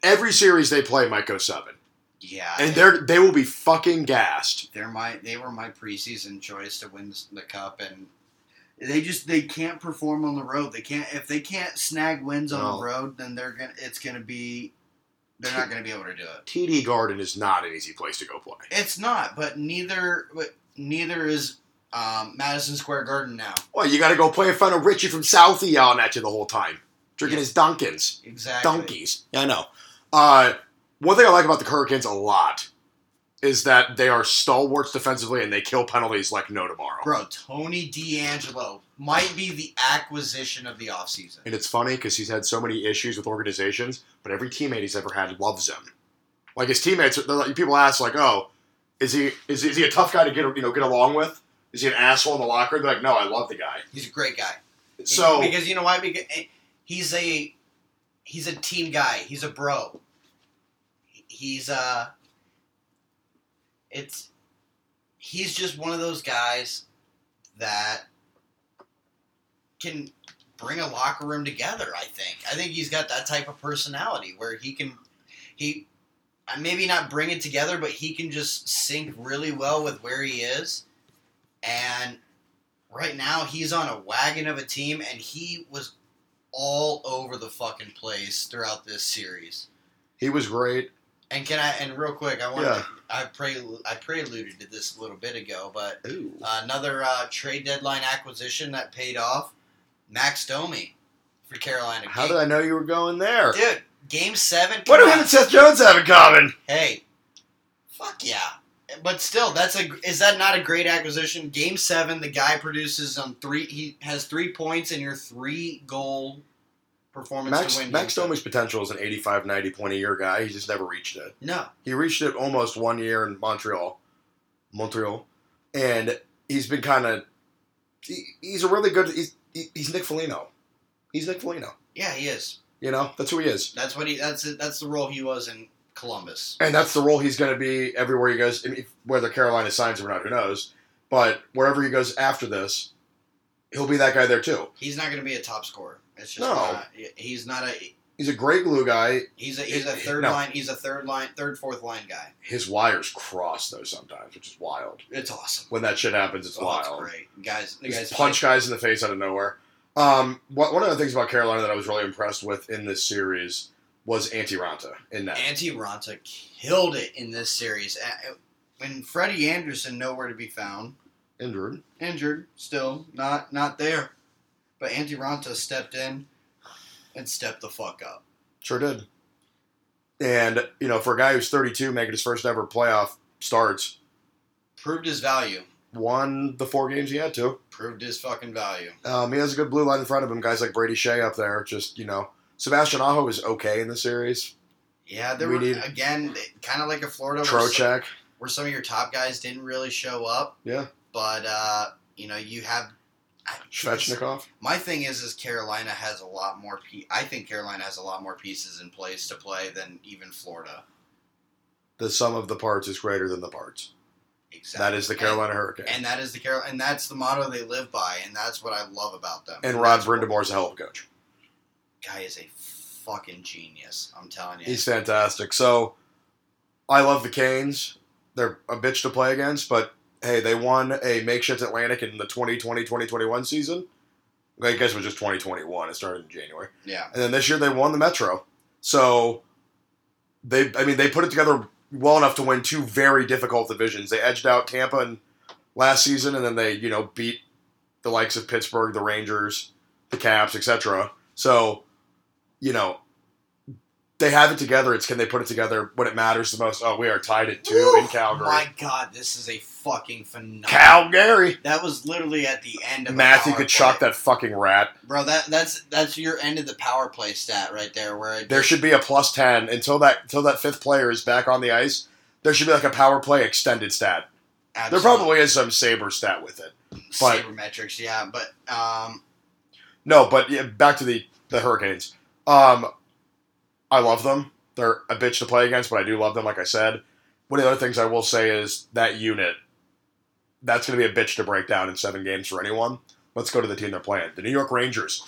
Every series they play might go seven. Yeah. And they're they will be fucking gassed. They're my they were my preseason choice to win the cup, and they just they can't perform on the road. They can't if they can't snag wins on no. the road, then they're gonna it's gonna be they're T- not gonna be able to do it. T D Garden is not an easy place to go play. It's not, but neither but neither is um, Madison Square Garden now. Well, you gotta go play in front of Richie from Southie yelling at you the whole time. Drinking yeah. his Dunkins. Exactly. Donkeys. Yeah, I know. Uh, one thing I like about the Hurricanes a lot is that they are stalwarts defensively and they kill penalties like no tomorrow. Bro, Tony DeAngelo might be the acquisition of the offseason. And it's funny because he's had so many issues with organizations, but every teammate he's ever had loves him. Like his teammates, like, people ask like, "Oh, is he is is he a tough guy to get you know get along with? Is he an asshole in the locker room?" They're like, "No, I love the guy. He's a great guy." So because you know why? Because he's a He's a team guy. He's a bro. He's uh it's he's just one of those guys that can bring a locker room together, I think. I think he's got that type of personality where he can he maybe not bring it together, but he can just sync really well with where he is. And right now he's on a wagon of a team, and he was all over the fucking place throughout this series. He was great. And can I? And real quick, I want yeah. I pre I preluded to this a little bit ago, but uh, another uh, trade deadline acquisition that paid off: Max Domi for Carolina. How game. did I know you were going there, dude? Game seven. What do him and Seth Jones have in common? Hey, fuck yeah! But still, that's a is that not a great acquisition? Game seven, the guy produces on three. He has three points in your three goal. Performance Max, to win Max Domi's potential is an eighty-five, ninety point a year guy. He just never reached it. No. He reached it almost one year in Montreal. Montreal. And he's been kind of... He, he's a really good... He's, he, he's Nick Foligno. He's Nick Foligno. Yeah, he is. You know? That's who he is. That's what he... That's that's the role he was in Columbus. And that's the role he's going to be everywhere he goes. I mean, whether Carolina signs him or not, who knows. But wherever he goes after this, he'll be that guy there too. He's not going to be a top scorer. It's just no. Not, he's not a. He's a great glue guy. He's a he's a third no. line. He's a third line, third fourth line guy. His wires cross though sometimes, which is wild. It's awesome when that shit happens. It's oh, wild. It's great guys. The guys punch play. guys in the face out of nowhere. Um, what, one of the things about Carolina that I was really impressed with in this series was Antti Raanta in that. Antti Raanta killed it in this series. When Freddie Anderson nowhere to be found, injured, injured, still not not there. But Antti Raanta stepped in and stepped the fuck up. Sure did. And, you know, for a guy who's thirty-two making his first ever playoff starts. Proved his value. Won the four games he had to. Proved his fucking value. Um, he has a good blue line in front of him. Guys like Brady Shea up there. Just, you know. Sebastian Aho is okay in the series. Yeah, there we were, need, again, kind of like a Florida. Trocheck. Where some, where some of your top guys didn't really show up. Yeah. But, uh, you know, you have... Svechnikov. My thing is, is Carolina has a lot more. Pe- I think Carolina has a lot more pieces in place to play than even Florida. The sum of the parts is greater than the parts. Exactly. That is the Carolina and, Hurricane, and that is the Carol, and that's the motto they live by, and that's what I love about them. And, and Rod Brindamore's a hell of a coach. Guy is a fucking genius. I'm telling you, he's fantastic. So, I love the Canes. They're a bitch to play against, but. Hey, they won a makeshift Atlantic in the twenty twenty, twenty twenty-one season. I guess it was just twenty twenty-one. It started in January. Yeah. And then this year they won the Metro. So, they I mean, they put it together well enough to win two very difficult divisions. They edged out Tampa in last season, and then they, you know, beat the likes of Pittsburgh, the Rangers, the Caps, et cetera. So, you know, they have it together. It's can they put it together when it matters the most? Oh, we are tied at two Ooh, in Calgary. Oh, my God. This is a fucking phenomenal. Calgary. That was literally at the end of Matthew could chalk that fucking rat. Bro, that that's that's your end of the power play stat right there. Where it There should be a plus ten. Until that until that fifth player is back on the ice, there should be like a power play extended stat. Absolutely. There probably is some saber stat with it. But, sabermetrics, yeah. But, um... No, but yeah, back to the, the Hurricanes. Um... I love them. They're a bitch to play against, but I do love them, like I said. One of the other things I will say is that unit, that's going to be a bitch to break down in seven games for anyone. Let's go to the team they're playing. The New York Rangers.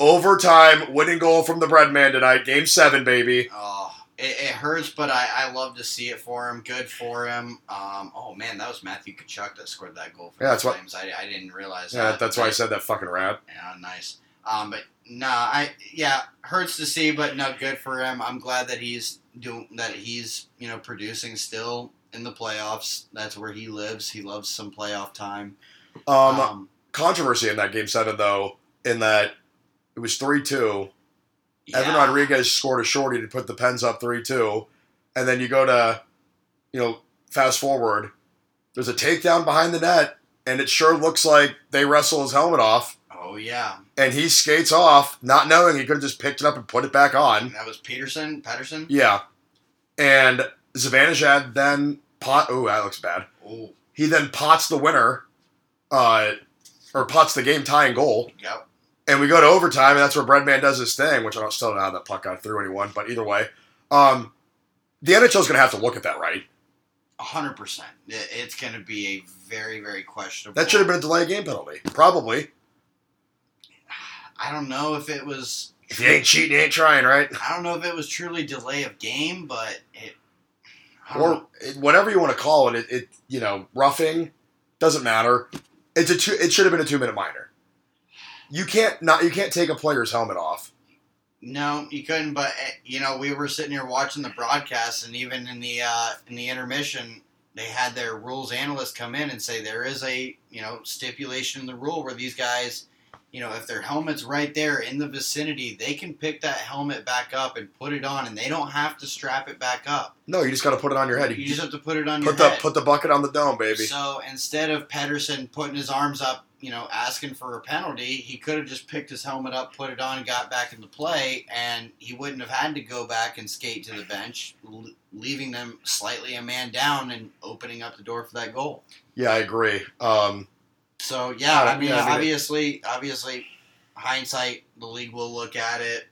Overtime, winning goal from the Breadman tonight. Game seven, baby. Oh, it, it hurts, but I, I love to see it for him. Good for him. Um, oh, man, that was Matthew Tkachuk that scored that goal for yeah, the Flames. I, I didn't realize yeah, that. Yeah, that's why I said that fucking rap. Yeah, nice. Um, but... Nah, I yeah, hurts to see, but no, good for him. I'm glad that he's doing that. He's you know producing still in the playoffs. That's where he lives. He loves some playoff time. Um, um controversy in that game seven though, in that it was three two. Yeah. Evan Rodriguez scored a shorty to put the Pens up three two, and then you go to, you know, fast forward. There's a takedown behind the net, and it sure looks like they wrestle his helmet off. Oh, yeah. And he skates off, not knowing he could have just picked it up and put it back on. That was Peterson? Patterson? Yeah. And Zibanejad then pot... Oh, that looks bad. Ooh. He then pots the winner, uh, or pots the game-tying goal. Yep. And we go to overtime, and that's where Breadman does his thing, which I don't, still don't know how that puck got through anyone, but either way. Um, the N H L is going to have to look at that, right? one hundred percent. It's going to be a very, very questionable... That should have been a delay game penalty. Probably. I don't know if it was... If you ain't cheating, you ain't trying, right? I don't know if it was truly delay of game, but it... Or it, whatever you want to call it, it, it, you know, roughing, doesn't matter. It's a two, It should have been a two-minute minor. You can't not. You can't take a player's helmet off No, you couldn't. But you know, we were sitting here watching the broadcast, and even in the uh, in the intermission, they had their rules analyst come in and say there is a you know stipulation in the rule where these guys, you know, if their helmet's right there in the vicinity, they can pick that helmet back up and put it on, and they don't have to strap it back up. No, you just got to put it on your head. You, you just have to put it on put your the, head. Put the bucket on the dome, baby. So instead of Pettersson putting his arms up, you know, asking for a penalty, he could have just picked his helmet up, put it on, got back into play, and he wouldn't have had to go back and skate to the bench, leaving them slightly a man down and opening up the door for that goal. Yeah, I agree. Um, so, yeah, I mean, yeah, I mean obviously, it. obviously, hindsight, the league will look at it.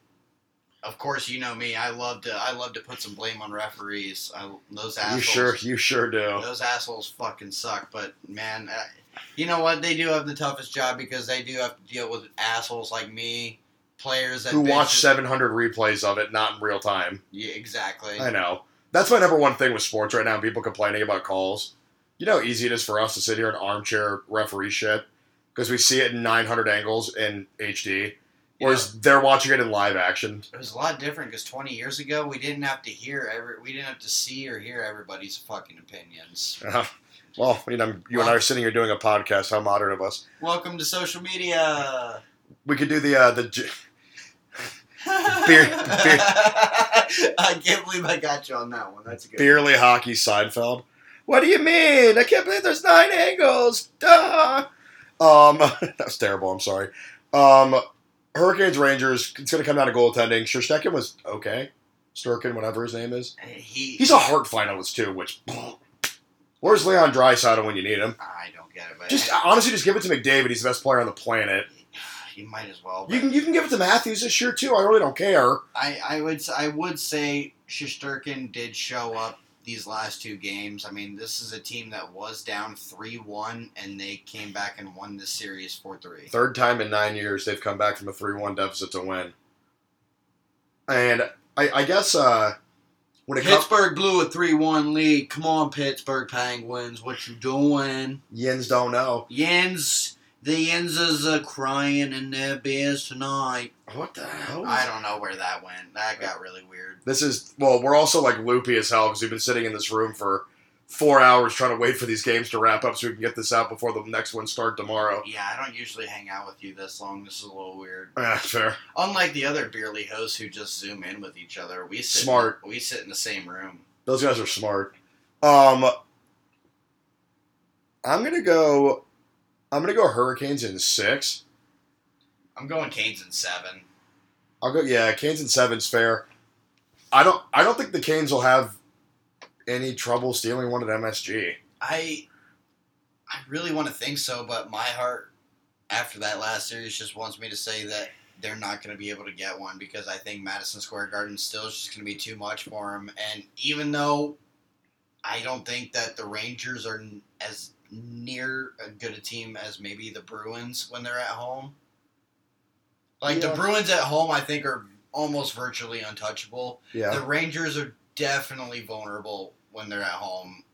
Of course, you know me. I love to. I love to put some blame on referees. I, those assholes. You sure? You sure do. Those assholes fucking suck. But man, I, you know what? They do have the toughest job because they do have to deal with assholes like me, players that who watch seven hundred replays of it, not in real time. Yeah, exactly. I know. That's my number one thing with sports right now. People complaining about calls. You know how easy it is for us to sit here and armchair referee shit because we see it in nine hundred angles in H D. Whereas yeah. they're watching it in live action. It was a lot different because twenty years ago we didn't have to hear every, we didn't have to see or hear everybody's fucking opinions. Uh, well, you know, you well, and I are sitting here doing a podcast. How modern of us! Welcome to social media. We could do the uh, the j- beer. beer. I can't believe I got you on that one. That's a good. Beerly one. Hockey Seinfeld. What do you mean? I can't believe there's nine angles. Duh. Um, that was terrible. I'm sorry. Um. Hurricanes, Rangers, it's going to come down to goaltending. Shesterkin was okay. Shesterkin, whatever his name is. He, He's a Hart finalist, too, which... Where's Leon Draisaitl when you need him? I don't get it. But just I, honestly, just give it to McDavid. He's the best player on the planet. You might as well. You can you can give it to Matthews this year, too. I really don't care. I, I would I would say Shesterkin did show up these last two games. I mean, this is a team that was down three one, and they came back and won the series four three. Third time in nine years they've come back from a three one deficit to win. And I, I guess uh, when it Pittsburgh com- blew a three one lead. Come on, Pittsburgh Penguins. What you doing? Yens don't know. Yens. The Yenses are crying in their beers tonight. What the hell? I don't know where that went. That got really weird. This is, well, we're also like loopy as hell because we've been sitting in this room for four hours trying to wait for these games to wrap up so we can get this out before the next one start tomorrow. Yeah, I don't usually hang out with you this long. This is a little weird. Yeah, fair. Unlike the other beerly hosts who just zoom in with each other, we sit smart. In, we sit in the same room. Those guys are smart. Um, I'm going to go... I'm going to go Hurricanes in six. I'm going Canes in seven. I'll go, yeah, Canes in seven's fair. I don't I don't think the Canes will have any trouble stealing one at M S G. I I really want to think so, but my heart after that last series just wants me to say that they're not going to be able to get one because I think Madison Square Garden still is just going to be too much for them. And even though I don't think that the Rangers are as... near as good a team as maybe the Bruins when they're at home. Like, yeah. The Bruins at home, I think, are almost virtually untouchable. Yeah. The Rangers are definitely vulnerable when they're at home.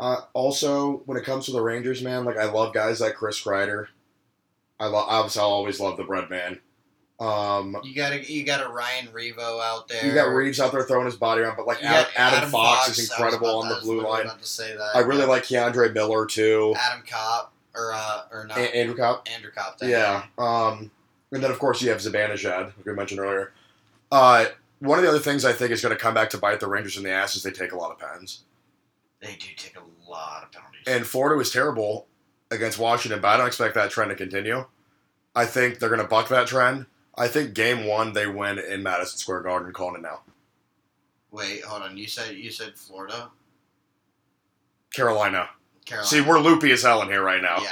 Uh, also, when it comes to the Rangers, man, like, I love guys like Chris Kreider. I love, obviously, I'll always love the bread man. Um, you got a, you got a Ryan Revo out there. You got Reeves out there throwing his body around, but like Adam, Adam, Adam Fox, Fox is incredible on the blue line. About to say that, I really yeah. like Keandre Miller too. Adam Kopp or uh, or not a- Andrew Kopp. Andrew Kopp. That yeah. Um, and then of course you have Zibanejad, like we mentioned earlier. Uh, one of the other things I think is going to come back to bite the Rangers in the ass is they take a lot of pens. They do take a lot of penalties. And Florida was terrible against Washington, but I don't expect that trend to continue. I think they're going to buck that trend. I think game one they win in Madison Square Garden. Calling it now. Wait, hold on. You said you said Florida, Carolina. Carolina. See, we're loopy as hell in here right now. Yeah.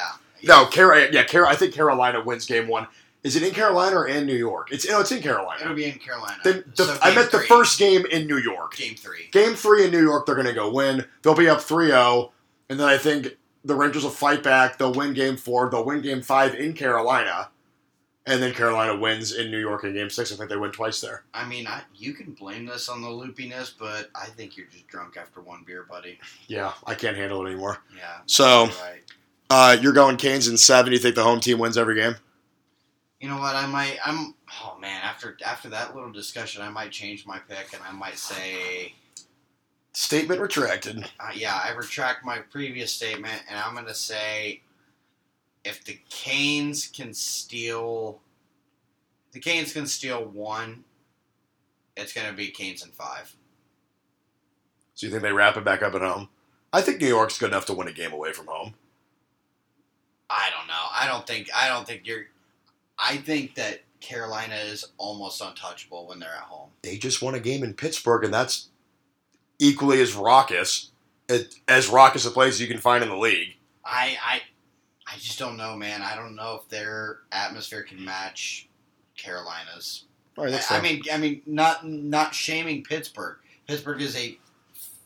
yeah. No, Car- Yeah, Car- I think Carolina wins game one. Is it in Carolina or in New York? It's no, it's in Carolina. It'll be in Carolina. The, the, so I meant three. The first game in New York. Game three. Game three in New York. They're going to go win. They'll be up three oh, and then I think the Rangers will fight back. They'll win game four. They'll win game five in Carolina. And then Carolina wins in New York in Game six. I think they win twice there. I mean, I, you can blame this on the loopiness, but I think you're just drunk after one beer, buddy. Yeah, I can't handle it anymore. Yeah. So, right. uh, you're going Canes in seven. You think the home team wins every game? you know what, I might, I'm, oh man, after after that little discussion, I might change my pick and I might say... Statement retracted. Uh, yeah, I retract my previous statement, and I'm going to say if the Canes can steal, the Canes can steal one, it's going to be Canes in five. So you think they wrap it back up at home? I think New York's good enough to win a game away from home. I don't know. I don't think, I don't think you're, I think that Carolina is almost untouchable when they're at home. They just won a game in Pittsburgh, and that's equally as raucous, as raucous a place you can find in the league. I, I I just don't know, man. I don't know if their atmosphere can match Carolina's. All right, that's I, I mean, I mean, not not shaming Pittsburgh. Pittsburgh is a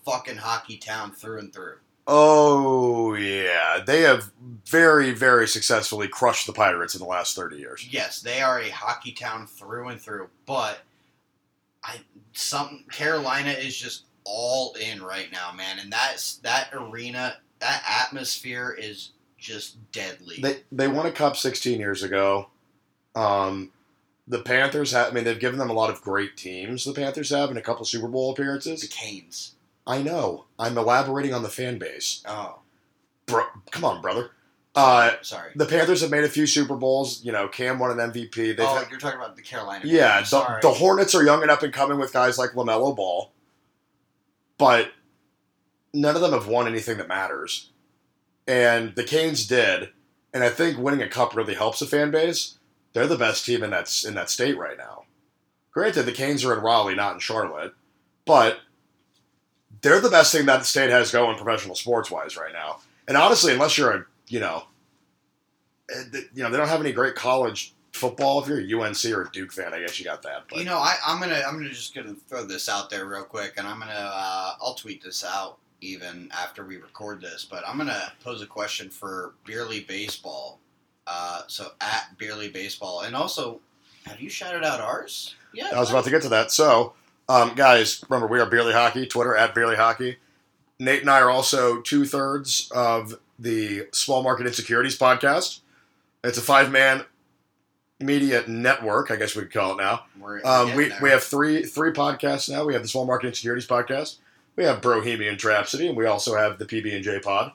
fucking hockey town through and through. Oh yeah, they have very, very successfully crushed the Pirates in the last thirty years. Yes, they are a hockey town through and through. But I something Carolina is just all in right now, man, and that's that arena, that atmosphere is just deadly. They they won a cup sixteen years ago. Um, the Panthers have, I mean, they've given them a lot of great teams. The Panthers have, and a couple Super Bowl appearances. The Canes. I know. I'm elaborating on the fan base. Oh, Bro, come on, brother. Uh, Sorry. The Panthers have made a few Super Bowls. You know, Cam won an M V P. They've oh, had, you're talking about the Carolina. Yeah, the, the Hornets are young and up and coming with guys like LaMelo Ball. But none of them have won anything that matters. And the Canes did. And I think winning a cup really helps the fan base. They're the best team in that, in that state right now. Granted, the Canes are in Raleigh, not in Charlotte. But they're the best thing that the state has going professional sports-wise right now. And honestly, unless you're a, you know, you know, they don't have any great college football. If you're a U N C or a Duke fan, I guess you got that. But. You know, I, I'm gonna I'm gonna just gonna throw this out there real quick, and I'm gonna uh, I'll tweet this out even after we record this. But I'm gonna pose a question for Beerly Baseball. Uh, so at Beerly Baseball, and also, have you shouted out ours? Yeah, I was about to get to that. So, um, guys, remember we are Beerly Hockey. Twitter at Beerly Hockey. Nate and I are also two thirds of the Small Market Insecurities podcast. It's a five man. Media network, I guess we could call it now. We're um, we, we have three three podcasts now. We have the Small Market Insecurities podcast. We have Brohemian Trapsody, and we also have the P B and J pod.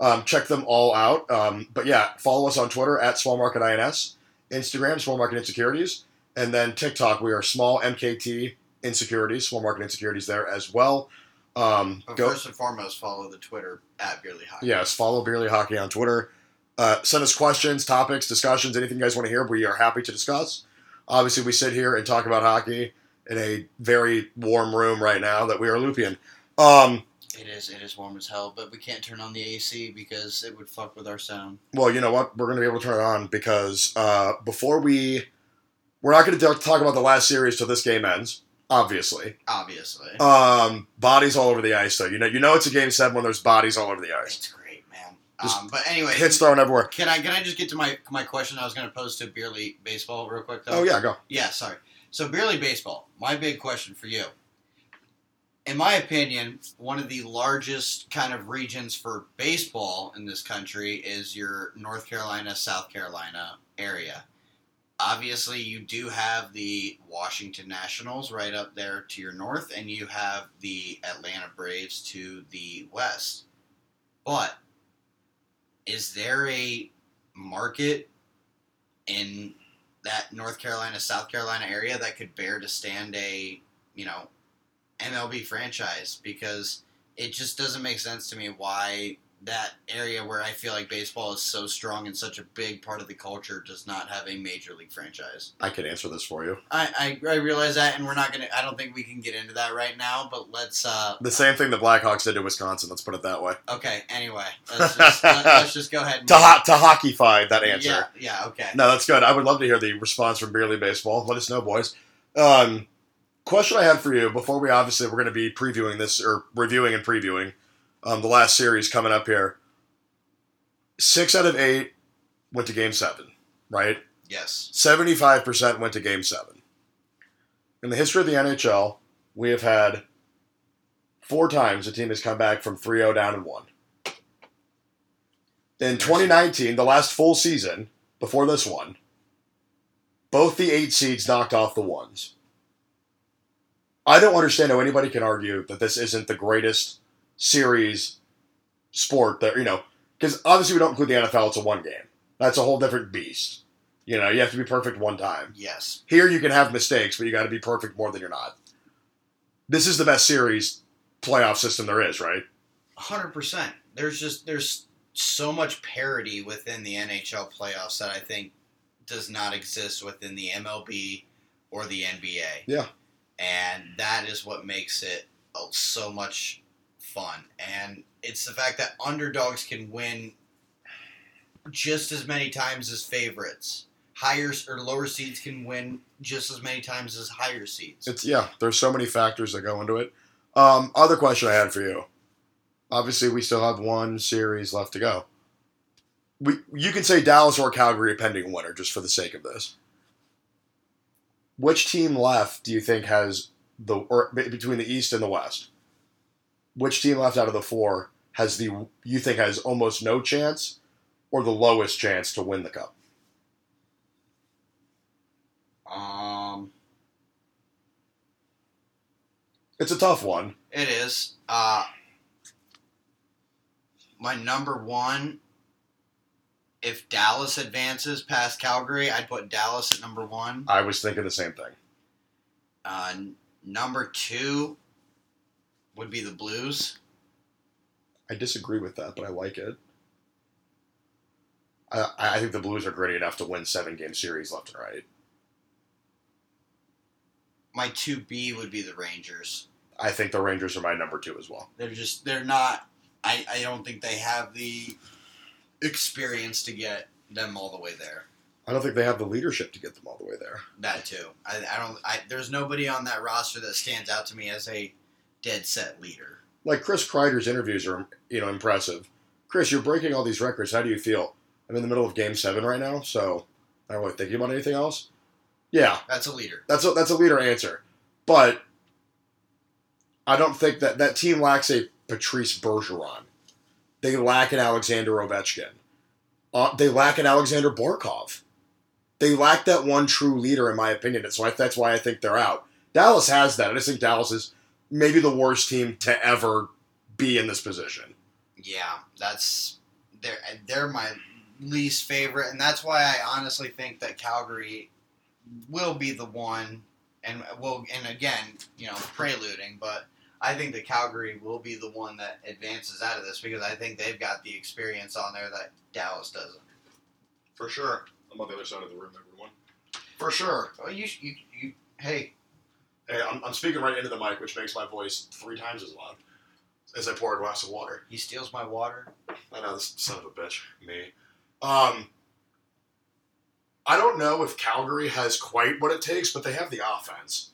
Um, check them all out. Um, but yeah, follow us on Twitter at Small Market I N S, Instagram Small Market Insecurities, and then TikTok. We are Small M K T Insecurities, Small Market Insecurities there as well. Um, but go, first and foremost, follow the Twitter at Beerly Hockey. Yes, follow Beerly Hockey on Twitter. Uh, send us questions, topics, discussions, anything you guys want to hear. We are happy to discuss. Obviously, we sit here and talk about hockey in a very warm room right now that we are loopy in. Um, it is. It is warm as hell, but we can't turn on the A C because it would fuck with our sound. Well, you know what? We're going to be able to turn it on because uh, before we... We're not going to talk about the last series till this game ends, obviously. Obviously. Um, bodies all over the ice, though. You know, you know it's a game seven when there's bodies all over the ice. It's great, man. Um, but anyway, hits thrown everywhere. Can I can I just get to my my question I was going to pose to Beerly Baseball real quick though? Oh yeah, go. Yeah, sorry. So Beerly Baseball, my big question for you. In my opinion, one of the largest kind of regions for baseball in this country is your North Carolina, South Carolina area. Obviously, you do have the Washington Nationals right up there to your north, and you have the Atlanta Braves to the west. But is there a market in that North Carolina, South Carolina area that could bear to stand a, you know, M L B franchise? Because it just doesn't make sense to me why that area where I feel like baseball is so strong and such a big part of the culture does not have a major league franchise. I could answer this for you. I, I, I realize that, and we're not going to, I don't think we can get into that right now, but let's... Uh, the same thing the Blackhawks did to Wisconsin, let's put it that way. Okay, anyway. Let's just, let, let's just go ahead and... to, ho- to hockey-fy that answer. Yeah, yeah, okay. No, that's good. I would love to hear the response from Beerly Baseball. Let us know, boys. Um, question I had for you, before we obviously, we're going to be previewing this, or reviewing and previewing, Um, the last series coming up here. Six out of eight went to game seven, right? Yes. seventy-five percent went to game seven. In the history of the N H L, we have had four times a team has come back from three oh down and won. In twenty nineteen, the last full season before this one, Both the eight seeds knocked off the ones. I don't understand how anybody can argue that this isn't the greatest series sport that, you know, because obviously we don't include the N F L. It's a one game. That's a whole different beast. You know, you have to be perfect one time. Yes. Here you can have mistakes, but you got to be perfect more than you're not. This is the best series playoff system there is, right? one hundred percent. There's just, there's so much parity within the N H L playoffs that I think does not exist within the M L B or the N B A. Yeah. And that is what makes it so much fun. And it's the fact that underdogs can win just as many times as favorites. Higher or lower seeds can win just as many times as higher seeds. It's, yeah, there's so many factors that go into it. Um, other question I had for you. Obviously, we still have one series left to go. We, you can say Dallas or Calgary, a pending winner, just for the sake of this. Which team left do you think has the, or between the East and the West? Which team left out of the four has the, you think has almost no chance or the lowest chance to win the cup? Um, it's a tough one. It is. Uh, my number one, if Dallas advances past Calgary, I'd put Dallas at number one. I was thinking the same thing. Uh, number two would be the Blues. I disagree with that, but I like it. I, I think the Blues are gritty enough to win seven-game series left and right. My two B would be the Rangers. I think the Rangers are my number two as well. They're just, they're not, I, I don't think they have the experience to get them all the way there. I don't think they have the leadership to get them all the way there. That too. I, I don't. I, there's nobody on that roster that stands out to me as a dead set leader. Like Chris Kreider's interviews are, you know, impressive. Chris, you're breaking all these records. How do you feel? I'm in the middle of Game Seven right now, so I'm not really thinking about anything else. Yeah, that's a leader. That's a that's a leader answer. But I don't think that that team lacks a Patrice Bergeron. They lack an Alexander Ovechkin. Uh, they lack an Alexander Barkov. They lack that one true leader, in my opinion. So I, that's why I think they're out. Dallas has that. I just think Dallas is maybe the worst team to ever be in this position. Yeah, that's they're they're my least favorite, and that's why I honestly think that Calgary will be the one, and will and again, you know, preluding, but I think that Calgary will be the one that advances out of this because I think they've got the experience on there that Dallas doesn't. For sure. I'm on the other side of the room, everyone. For sure. Oh, you, you, you, hey. Hey, I'm, I'm speaking right into the mic, which makes my voice three times as loud as I pour a glass of water. He steals my water. I know, this son of a bitch. Me. Um, I don't know if Calgary has quite what it takes, but they have the offense.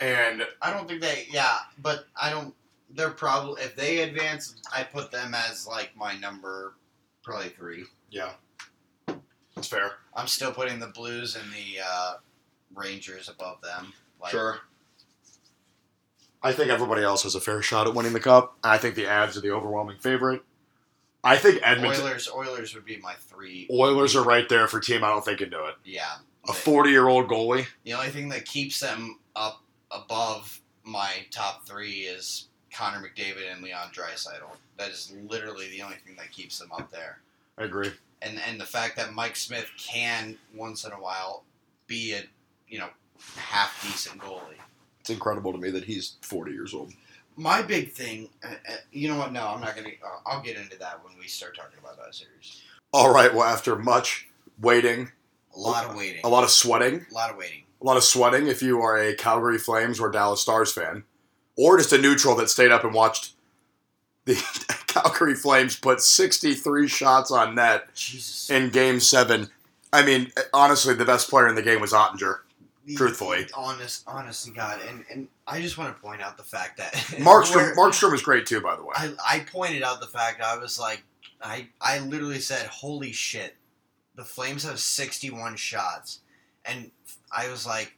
And I don't think they, yeah, but I don't, they're probably, if they advance, I put them as, like, my number, probably three. Yeah. That's fair. I'm still putting the Blues and the uh, Rangers above them. Like, sure. I think everybody else has a fair shot at winning the Cup. I think the Avs are the overwhelming favorite. I think Edmonton. Oilers, Oilers would be my three. Oilers are right there for team I don't think can do it. Yeah. A forty-year-old goalie. The only thing that keeps them up above my top three is Connor McDavid and Leon Draisaitl. That is literally the only thing that keeps them up there. I agree. And and the fact that Mike Smith can, once in a while, be a, you know, half-decent goalie. It's incredible to me that he's forty years old. My big thing, uh, uh, you know what, no, I'm not going to, uh, I'll get into that when we start talking about that series. All right, well, after much waiting. A lot of waiting. A lot of sweating. A lot of waiting. A lot of sweating if you are a Calgary Flames or Dallas Stars fan, or just a neutral that stayed up and watched the Calgary Flames put sixty-three shots on net Jesus. in Game seven. I mean, honestly, the best player in the game was Ottinger, the, truthfully. Honest, honest to God. And, and I just want to point out the fact that Markstrom, Markstrom was great, too, by the way. I, I pointed out the fact I was like, I, I literally said, holy shit, the Flames have sixty-one shots. And I was like,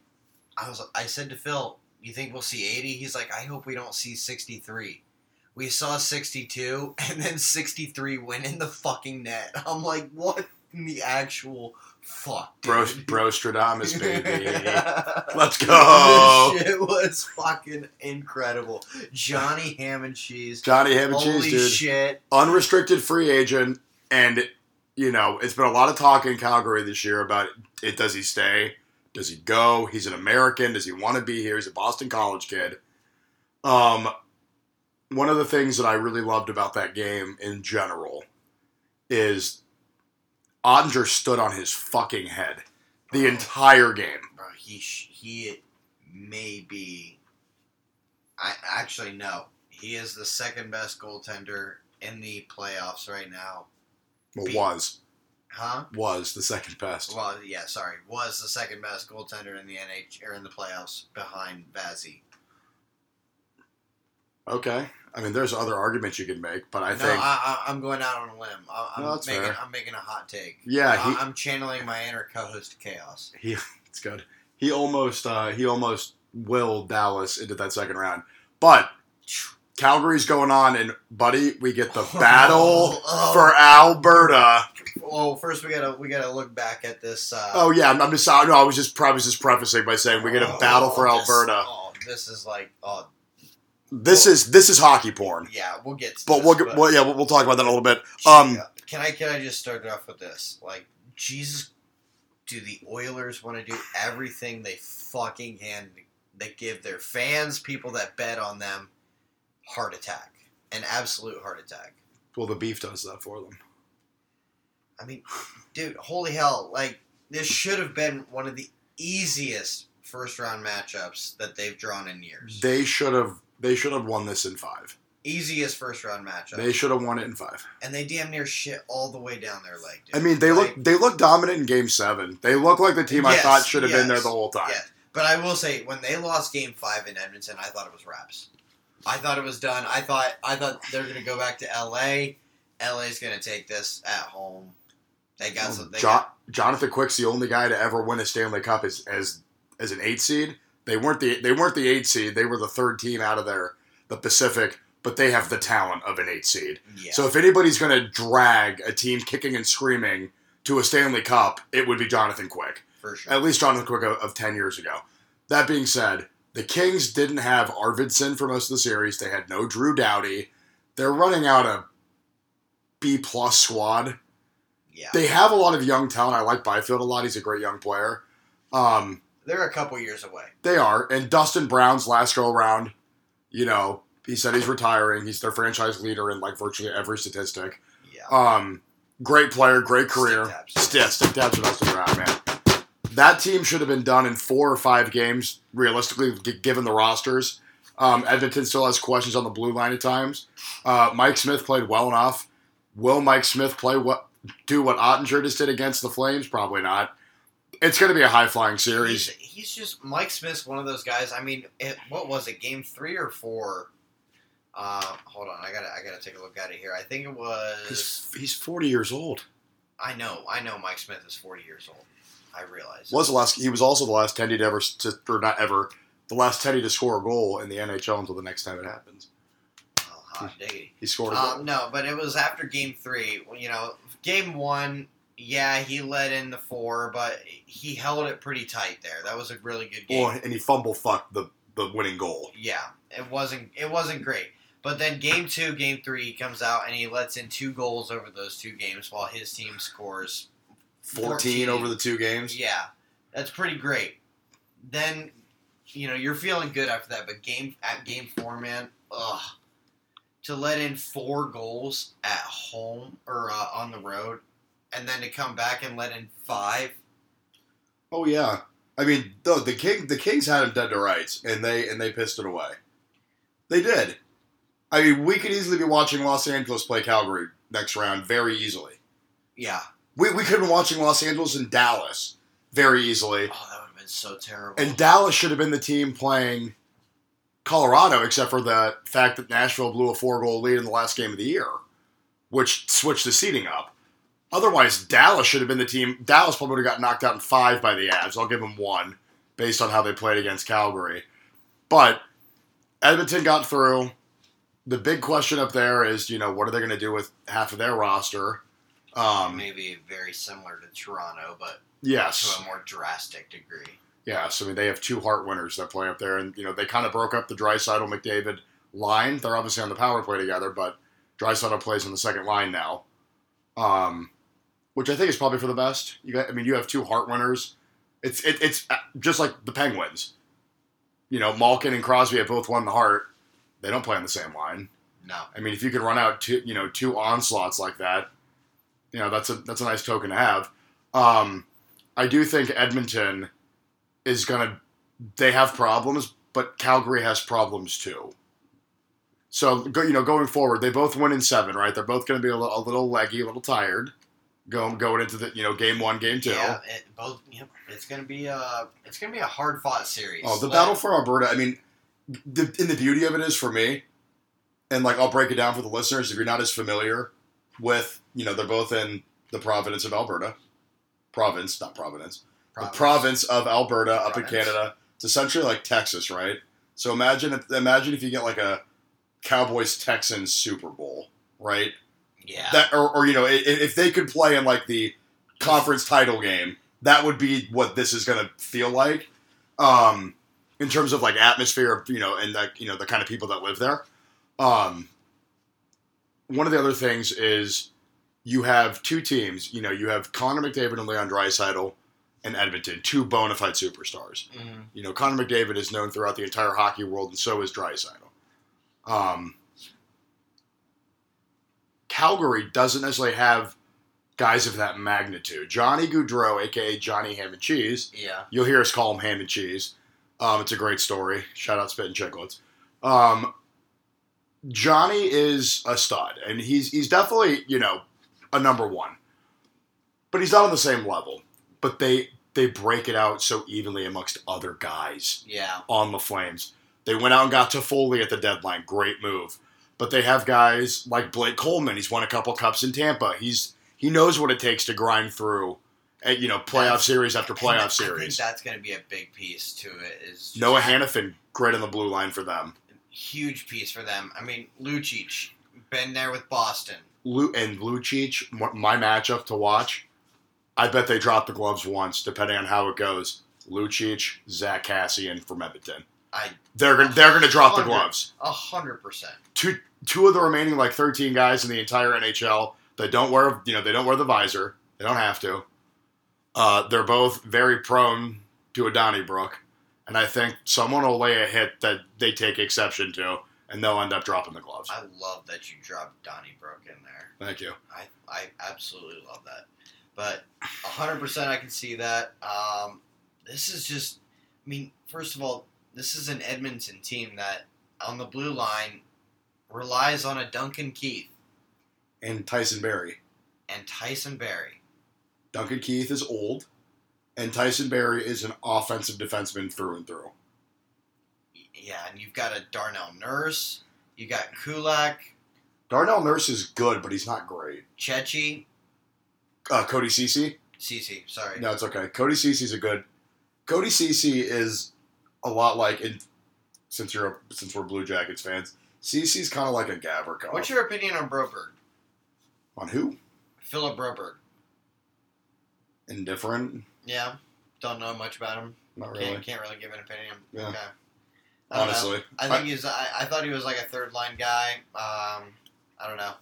I was, I said to Phil, you think we'll see eighty? He's like, I hope we don't see sixty-three. We saw sixty-two, and then sixty-three went in the fucking net. I'm like, what in the actual fuck. Bro, Brostradamus, baby. Let's go. This shit was fucking incredible. Johnny Ham and Cheese. Johnny Ham and Holy Cheese, dude. Holy shit. Unrestricted free agent. And, you know, it's been a lot of talk in Calgary this year about, it. does he stay? Does he go? He's an American. Does he want to be here? He's a Boston College kid. Um, one of the things that I really loved about that game in general is Ottinger stood on his fucking head the bro, entire game. Bro, he he may be. I actually no. He is the second best goaltender in the playoffs right now. Well, be- was. Huh? Was the second best. Well, yeah, sorry. Was the second best goaltender in the N H or in the playoffs behind Vasy. Okay. I mean, there's other arguments you can make, but I no, think... No, I, I, I'm going out on a limb. I, I'm, no, that's making, fair. I'm making a hot take. Yeah. I, he, I'm channeling my inner co-host Chaos. He, it's good. He almost, uh, he almost willed Dallas into that second round. But Calgary's going on, and, buddy, we get the battle oh, oh. for Alberta. Well, first we gotta we gotta look back at this. Uh, oh yeah, I'm just no, I was just probably just prefacing by saying we get a oh, battle for this, Alberta. Oh, this is like oh, this well, is this is hockey porn. Yeah, we'll get. To but this, we'll get. Well, yeah, we'll, we'll talk about that in a little bit. Um, can I can I just start it off with this? Like, Jesus, do the Oilers want to do everything they fucking can? They give their fans, people that bet on them, heart attack, an absolute heart attack. Well, the beef does that for them. I mean, dude, holy hell. Like, this should have been one of the easiest first-round matchups that they've drawn in years. They should have They should have won this in five. Easiest first-round matchup. They should have won it in five. And they damn near shit all the way down their leg, dude. I mean, they like, look they look dominant in Game seven. They look like the team yes, I thought should have yes, been there the whole time. Yes. But I will say, when they lost Game five in Edmonton, I thought it was wraps. I thought it was done. I thought, I thought they were going to go back to L A. L A's going to take this at home. They got some. They jo- got- Jonathan Quick's the only guy to ever win a Stanley Cup as as, as an eight seed. They weren't the they weren't the eight seed. They were the third team out of their the Pacific, but they have the talent of an eight seed. Yeah. So if anybody's going to drag a team kicking and screaming to a Stanley Cup, it would be Jonathan Quick. For sure. At least Jonathan Quick of, of ten years ago. That being said, the Kings didn't have Arvidsson for most of the series. They had no Drew Doughty. They're running out a B plus squad. Yeah. They have a lot of young talent. I like Byfield a lot. He's a great young player. Um, They're a couple years away. They are. And Dustin Brown's last go-around, you know, he said he's retiring. He's their franchise leader in, like, virtually every statistic. Yeah. Um, great player, great career. Stiff, stiff dabs for Dustin Brown, man. That team should have been done in four or five games, realistically, given the rosters. Um, Edmonton still has questions on the blue line at times. Uh, Mike Smith played well enough. Will Mike Smith play what? Do what Ottinger just did against the Flames? Probably not. It's going to be a high-flying series. He's, he's just... Mike Smith's one of those guys. I mean, it, what was it? Game three or four? Uh, hold on. I got to I gotta take a look at it here. I think it was... He's, he's forty years old. I know. I know Mike Smith is forty years old. I realize. Was the last, he was also the last Teddy to ever... To, or not ever. The last Teddy to score a goal in the N H L until the next time it happens. Oh, hot diggity. He scored a goal. Um, no, but it was after game three. You know... Game one, yeah, he led in the four, but he held it pretty tight there. That was a really good game. Well, and he fumble fucked the, the winning goal. Yeah, it wasn't it wasn't great. But then game two, game three, he comes out and he lets in two goals over those two games while his team scores fourteen, fourteen over the two games. Yeah, that's pretty great. Then, you know, you're feeling good after that, but game at game four, man, ugh. To let in four goals at home or uh, on the road, and then to come back and let in five. Oh yeah, I mean the the King the Kings had him dead to rights, and they and they pissed it away. They did. I mean, we could easily be watching Los Angeles play Calgary next round very easily. Yeah, we we could have been watching Los Angeles and Dallas very easily. Oh, that would have been so terrible. And Dallas should have been the team playing Colorado, except for the fact that Nashville blew a four-goal lead in the last game of the year, which switched the seeding up. Otherwise, Dallas should have been the team. Dallas probably would have got knocked out in five by the Avs. I'll give them one based on how they played against Calgary. But Edmonton got through. The big question up there is, you know, what are they going to do with half of their roster? Um, Maybe very similar to Toronto, but yes, to a more drastic degree. Yeah, so I mean, they have two Hart winners that play up there, and you know they kind of broke up the Draisaitl McDavid line. They're obviously on the power play together, but Draisaitl plays on the second line now, um, which I think is probably for the best. You got, I mean, you have two Hart winners. It's it, it's just like the Penguins. You know, Malkin and Crosby have both won the Hart. They don't play on the same line. No. I mean, if you could run out two, you know, two onslaughts like that, you know, that's a that's a nice token to have. Um, I do think Edmonton is gonna. They have problems, but Calgary has problems too. So go, you know, going forward, they both win in seven, right? They're both gonna be a, l- a little leggy, a little tired, going going into the you know game one, game two. Yeah, it, both. You know, it's gonna be a it's gonna be a hard fought series. Oh, the like, battle for Alberta. I mean, the, and the beauty of it is for me. And, like, I'll break it down for the listeners if you're not as familiar with, you know, they're both in the province of Alberta. Province, not Providence. Province. The province of Alberta up province. in Canada. It's essentially like Texas, right? So imagine if, imagine if you get, like, a Cowboys-Texans Super Bowl, right? Yeah. That, or, or, you know, if, if they could play in, like, the conference title game, that would be what this is going to feel like um, in terms of, like, atmosphere, you know, and, like, you know, the kind of people that live there. Um, one of the other things is you have two teams. You know, you have Connor McDavid and Leon Draisaitl and Edmonton, two bona fide superstars. Mm-hmm. You know, Connor McDavid is known throughout the entire hockey world, and so is Draisaitl. Um, Calgary doesn't necessarily have guys of that magnitude. Johnny Gaudreau, a k a. Johnny Ham and Cheese. Yeah. You'll hear us call him Ham and Cheese. Um, it's a great story. Shout out Spit and Chicklets. Um... Johnny is a stud, and he's he's definitely, you know, a number one. But he's not on the same level. But they they break it out so evenly amongst other guys yeah. on the Flames. They went out and got Toffoli at the deadline. Great move. But they have guys like Blake Coleman. He's won a couple cups in Tampa. He's He knows what it takes to grind through, at, you know, playoff that's, series after playoff I series. I think that's going to be a big piece to it. Is Noah Hanifin, great on the blue line for them. Huge piece for them. I mean, Lucic, been there with Boston. Lu- and Lucic, my matchup to watch, I bet they drop the gloves once, depending on how it goes. Lucic, Zach Cassian from Edmonton. I, they're gonna, they're going to drop the gloves. A hundred percent. Two two of the remaining like thirteen guys in the entire N H L. They don't wear you know they don't wear the visor. They don't have to. Uh, they're both very prone to a Donnybrook. And I think someone will lay a hit that they take exception to, and they'll end up dropping the gloves. I love that you dropped Donnybrook in there. Thank you. I, I absolutely love that. But one hundred percent I can see that. Um, this is just, I mean, first of all, this is an Edmonton team that, on the blue line, relies on a Duncan Keith. And Tyson Barrie. And Tyson Barrie. Duncan Keith is old. And Tyson Barrie is an offensive defenseman through and through. Yeah, and you've got a Darnell Nurse. You got Kulak. Darnell Nurse is good, but he's not great. Chechi. Uh, Cody Ceci. Ceci, sorry. No, it's okay. Cody Ceci's a good. Cody Ceci is a lot like, in, since you're a, since we're Blue Jackets fans, Ceci's kind of like a Gavrikov. What's your opinion on Broberg? On who? Philip Broberg. Indifferent. Yeah, don't know much about him. Not really. Can't, can't really give an opinion. Yeah. Okay. I Honestly, I think he's. I, I thought he was like a third line guy. Um, I don't know.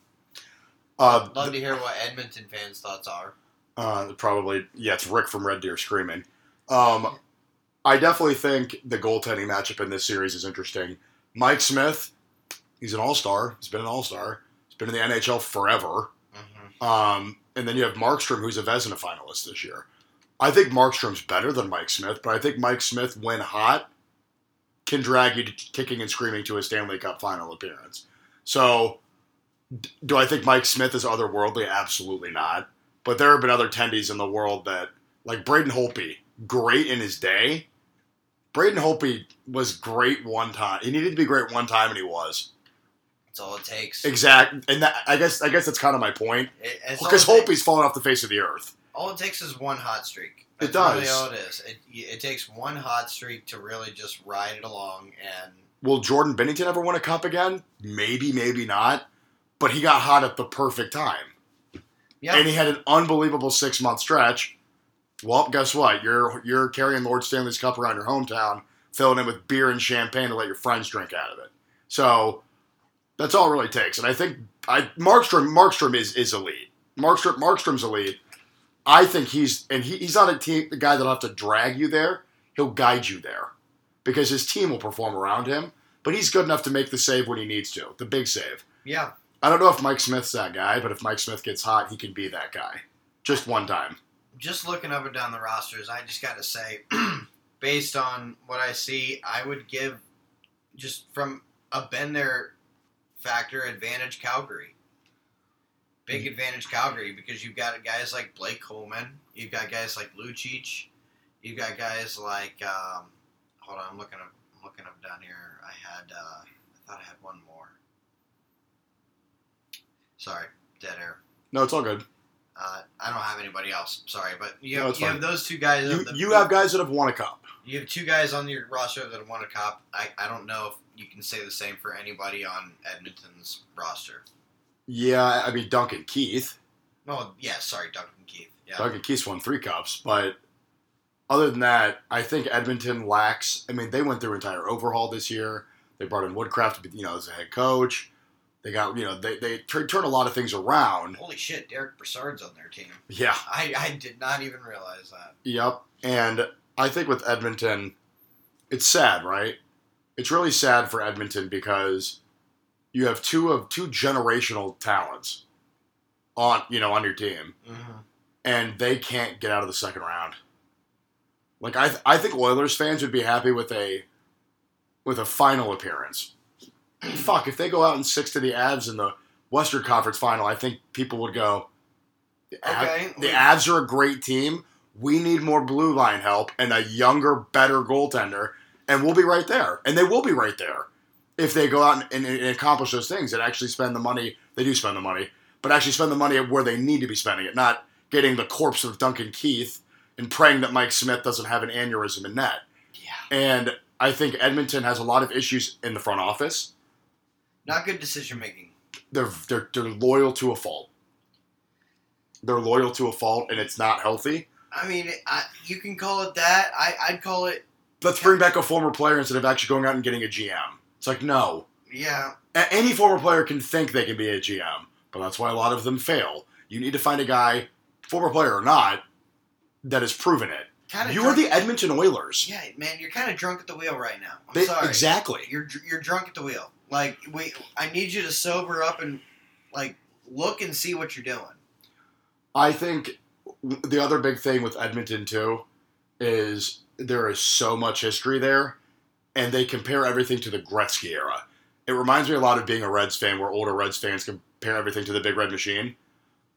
Uh, Love the, to hear what Edmonton fans' thoughts are. Uh, probably, yeah. It's Rick from Red Deer screaming. Um, I definitely think the goaltending matchup in this series is interesting. Mike Smith, he's an all star. He's been an all star. He's been in the N H L forever. Mm-hmm. Um, and then you have Markstrom, who's a Vezina finalist this year. I think Markstrom's better than Mike Smith, but I think Mike Smith, when hot, can drag you to kicking and screaming to a Stanley Cup final appearance. So, do I think Mike Smith is otherworldly? Absolutely not. But there have been other tendies in the world that, like Braden Holtby, great in his day. Braden Holtby was great one time. He needed to be great one time, and he was. That's all it takes. Exactly. And that, I guess I guess that's kind of my point. Because Holtby's fallen off the face of the earth. All it takes is one hot streak. That's it does. Really all it is. It, it takes one hot streak to really just ride it along. And will Jordan Binnington ever win a cup again? Maybe, maybe not. But he got hot at the perfect time. Yeah. And he had an unbelievable six-month stretch. Well, guess what? You're you're carrying Lord Stanley's Cup around your hometown, filling it with beer and champagne to let your friends drink out of it. So that's all it really takes. And I think I Markstrom Markstrom is, is elite. Markstrom Markstrom's elite. I think he's and he, he's not a team the guy that'll have to drag you there. He'll guide you there because his team will perform around him. But he's good enough to make the save when he needs to, the big save. Yeah. I don't know if Mike Smith's that guy, but if Mike Smith gets hot, he can be that guy. Just one time. Just looking up and down the rosters, I just got to say, based on what I see, I would give, just from a been-there factor, advantage Calgary. Big advantage Calgary, because you've got guys like Blake Coleman. You've got guys like Lucic. You've got guys like, um, hold on, I'm looking up, I'm looking up down here. I had, uh, I thought I had one more. Sorry, dead air. No, it's all good. Uh, I don't have anybody else. Sorry, but you have, no, you have those two guys. You, the, you have guys that have won a cup. You have two guys on your roster that have won a cup. I, I don't know if you can say the same for anybody on Edmonton's roster. Yeah, I mean, Duncan Keith. Oh, yeah, sorry, Duncan Keith. Yeah. Duncan Keith's won three cups, but other than that, I think Edmonton lacks... I mean, they went through an entire overhaul this year. They brought in Woodcraft, you know, as a head coach. They got, you know, they they turn a lot of things around. Holy shit, Derek Brassard's on their team. Yeah. I, I did not even realize that. Yep. And I think with Edmonton, it's sad, right? It's really sad for Edmonton because you have two of two generational talents on, you know, on your team. Mm-hmm. And they can't get out of the second round. Like I th- I think Oilers fans would be happy with a with a final appearance. Fuck, if they go out and six to the Avs in the Western Conference Final, I think people would go, the Avs, okay. the Avs are a great team. We need more blue line help and a younger, better goaltender, and we'll be right there. And they will be right there if they go out and, and, and accomplish those things and actually spend the money. They do spend the money, but actually spend the money where they need to be spending it, not getting the corpse of Duncan Keith and praying that Mike Smith doesn't have an aneurysm in net. Yeah. And I think Edmonton has a lot of issues in the front office. Not good decision making. They're, they're they're loyal to a fault. They're loyal to a fault, and it's not healthy. I mean, I, you can call it that. I, I'd call it... Let's bring back a former player instead of actually going out and getting a G M. It's like, no. Yeah. A- any former player can think they can be a G M, but that's why a lot of them fail. You need to find a guy, former player or not, that has proven it. Kinda you drunk. Are the Edmonton Oilers. Yeah, man, you're kind of drunk at the wheel right now. I'm they, sorry. Exactly. You're you're drunk at the wheel. Like, we, I need you to sober up and, like, look and see what you're doing. I think the other big thing with Edmonton, too, is there is so much history there, and they compare everything to the Gretzky era. It reminds me a lot of being a Reds fan, where older Reds fans compare everything to the Big Red Machine.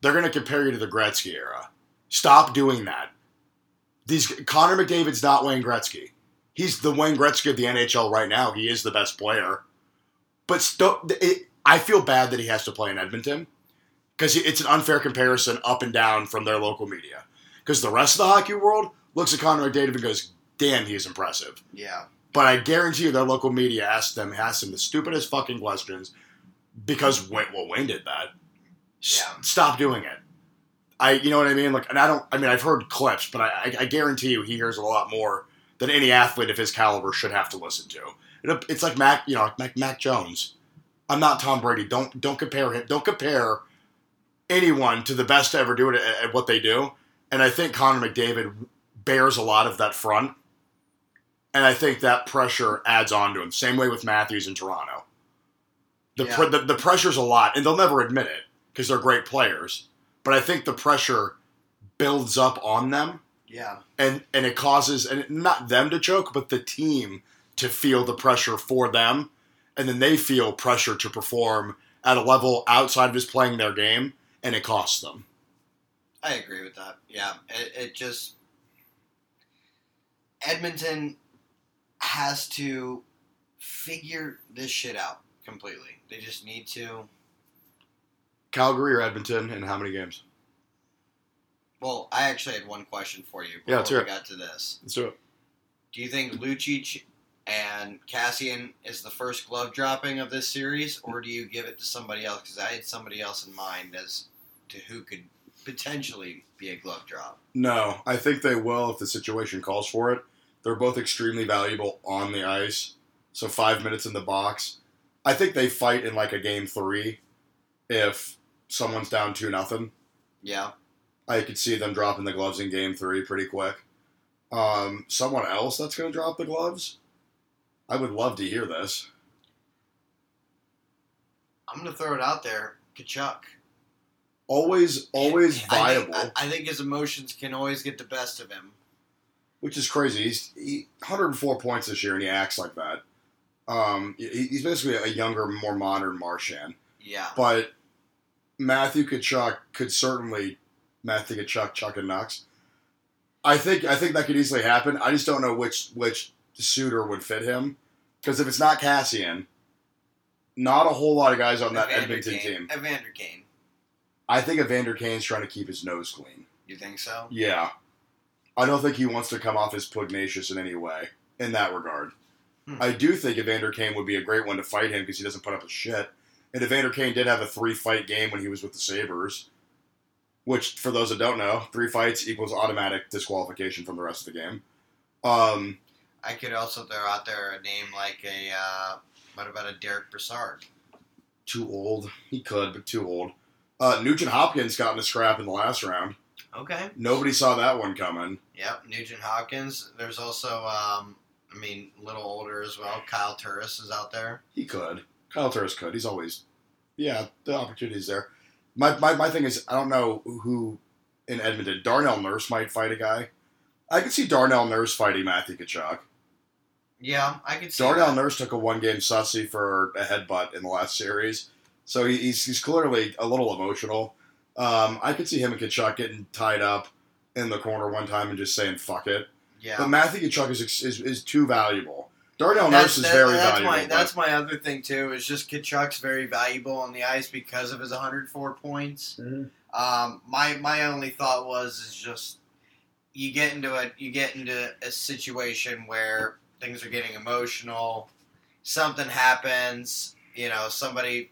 They're going to compare you to the Gretzky era. Stop doing that. These Connor McDavid's not Wayne Gretzky. He's the Wayne Gretzky of the N H L right now. He is the best player. But st- it, I feel bad that he has to play in Edmonton because it's an unfair comparison up and down from their local media. Because the rest of the hockey world looks at Connor McDavid and goes, damn, he is impressive. Yeah. But I guarantee you their local media asks them, asks him the stupidest fucking questions because, Wayne, well, Wayne did that. Yeah. S- stop doing it. I, you know what I mean? Like, and I don't, I mean, I've heard clips, but I, I, I guarantee you he hears a lot more than any athlete of his caliber should have to listen to. It, it's like Mac, you know, Mac, Mac Jones. I'm not Tom Brady. Don't, don't compare him. Don't compare anyone to the best to ever do it at, at what they do. And I think Connor McDavid bears a lot of that front. And I think that pressure adds on to him. Same way with Matthews in Toronto. The, yeah. pre, the, the pressure's a lot, and they'll never admit it because they're great players. But I think the pressure builds up on them. Yeah. And and it causes, and not them to choke, but the team to feel the pressure for them. And then they feel pressure to perform at a level outside of just playing their game, and it costs them. I agree with that. Yeah. It, it just, Edmonton has to figure this shit out completely. They just need to. Calgary or Edmonton, and how many games? Well, I actually had one question for you before yeah, let's hear we got to this. Let's do it. Do you think Lucic and Cassian is the first glove dropping of this series, or do you give it to somebody else? Because I had somebody else in mind as to who could potentially be a glove drop. No, I think they will if the situation calls for it. They're both extremely valuable on the ice. So five minutes in the box. I think they fight in like a game three if someone's down two nothing. Yeah. I could see them dropping the gloves in game three pretty quick. Um, someone else that's going to drop the gloves? I would love to hear this. I'm going to throw it out there. Kachuk. Always, always viable. I think, I think his emotions can always get the best of him. Which is crazy. He's he, one hundred four points this year, and he acts like that. Um, he, he's basically a younger, more modern Marchand. Yeah. But Matthew Tkachuk could certainly Matthew Tkachuk, Chuck and Knox. I think I think that could easily happen. I just don't know which which suitor would fit him, because if it's not Cassian, not a whole lot of guys on that Evander Edmonton Kane. team. Evander Kane. I think Evander Kane's trying to keep his nose clean. You think so? Yeah. I don't think he wants to come off as pugnacious in any way, in that regard. Hmm. I do think Evander Kane would be a great one to fight him because he doesn't put up a shit. And Evander Kane did have a three-fight game when he was with the Sabres, which, for those that don't know, three fights equals automatic disqualification from the rest of the game. Um, I could also throw out there a name like a, uh, what about a Derek Brassard? Too old. He could, but too old. Uh, Nugent Hopkins got in a scrap in the last round. Okay. Nobody saw that one coming. Yep, Nugent Hopkins. There's also, um, I mean, a little older as well. Kyle Turris is out there. He could. Kyle Turris could. He's always, yeah, the opportunity's there. My, my my thing is, I don't know who in Edmonton. Darnell Nurse might fight a guy. I could see Darnell Nurse fighting Matthew Tkachuk. Yeah, I could see Darnell that. Nurse took a one-game sussy for a headbutt in the last series. So he, he's he's clearly a little emotional. Um, I could see him and Tkachuk getting tied up in the corner one time and just saying, fuck it. Yeah. But Matthew Tkachuk is is, is too valuable. Darnell that's, Nurse is that, very that's valuable. My, that's my other thing, too, is just Kachuk's very valuable on the ice because of his one hundred four points. Mm-hmm. Um, my my only thought was is just you get into a, you get into a situation where things are getting emotional, something happens, you know, somebody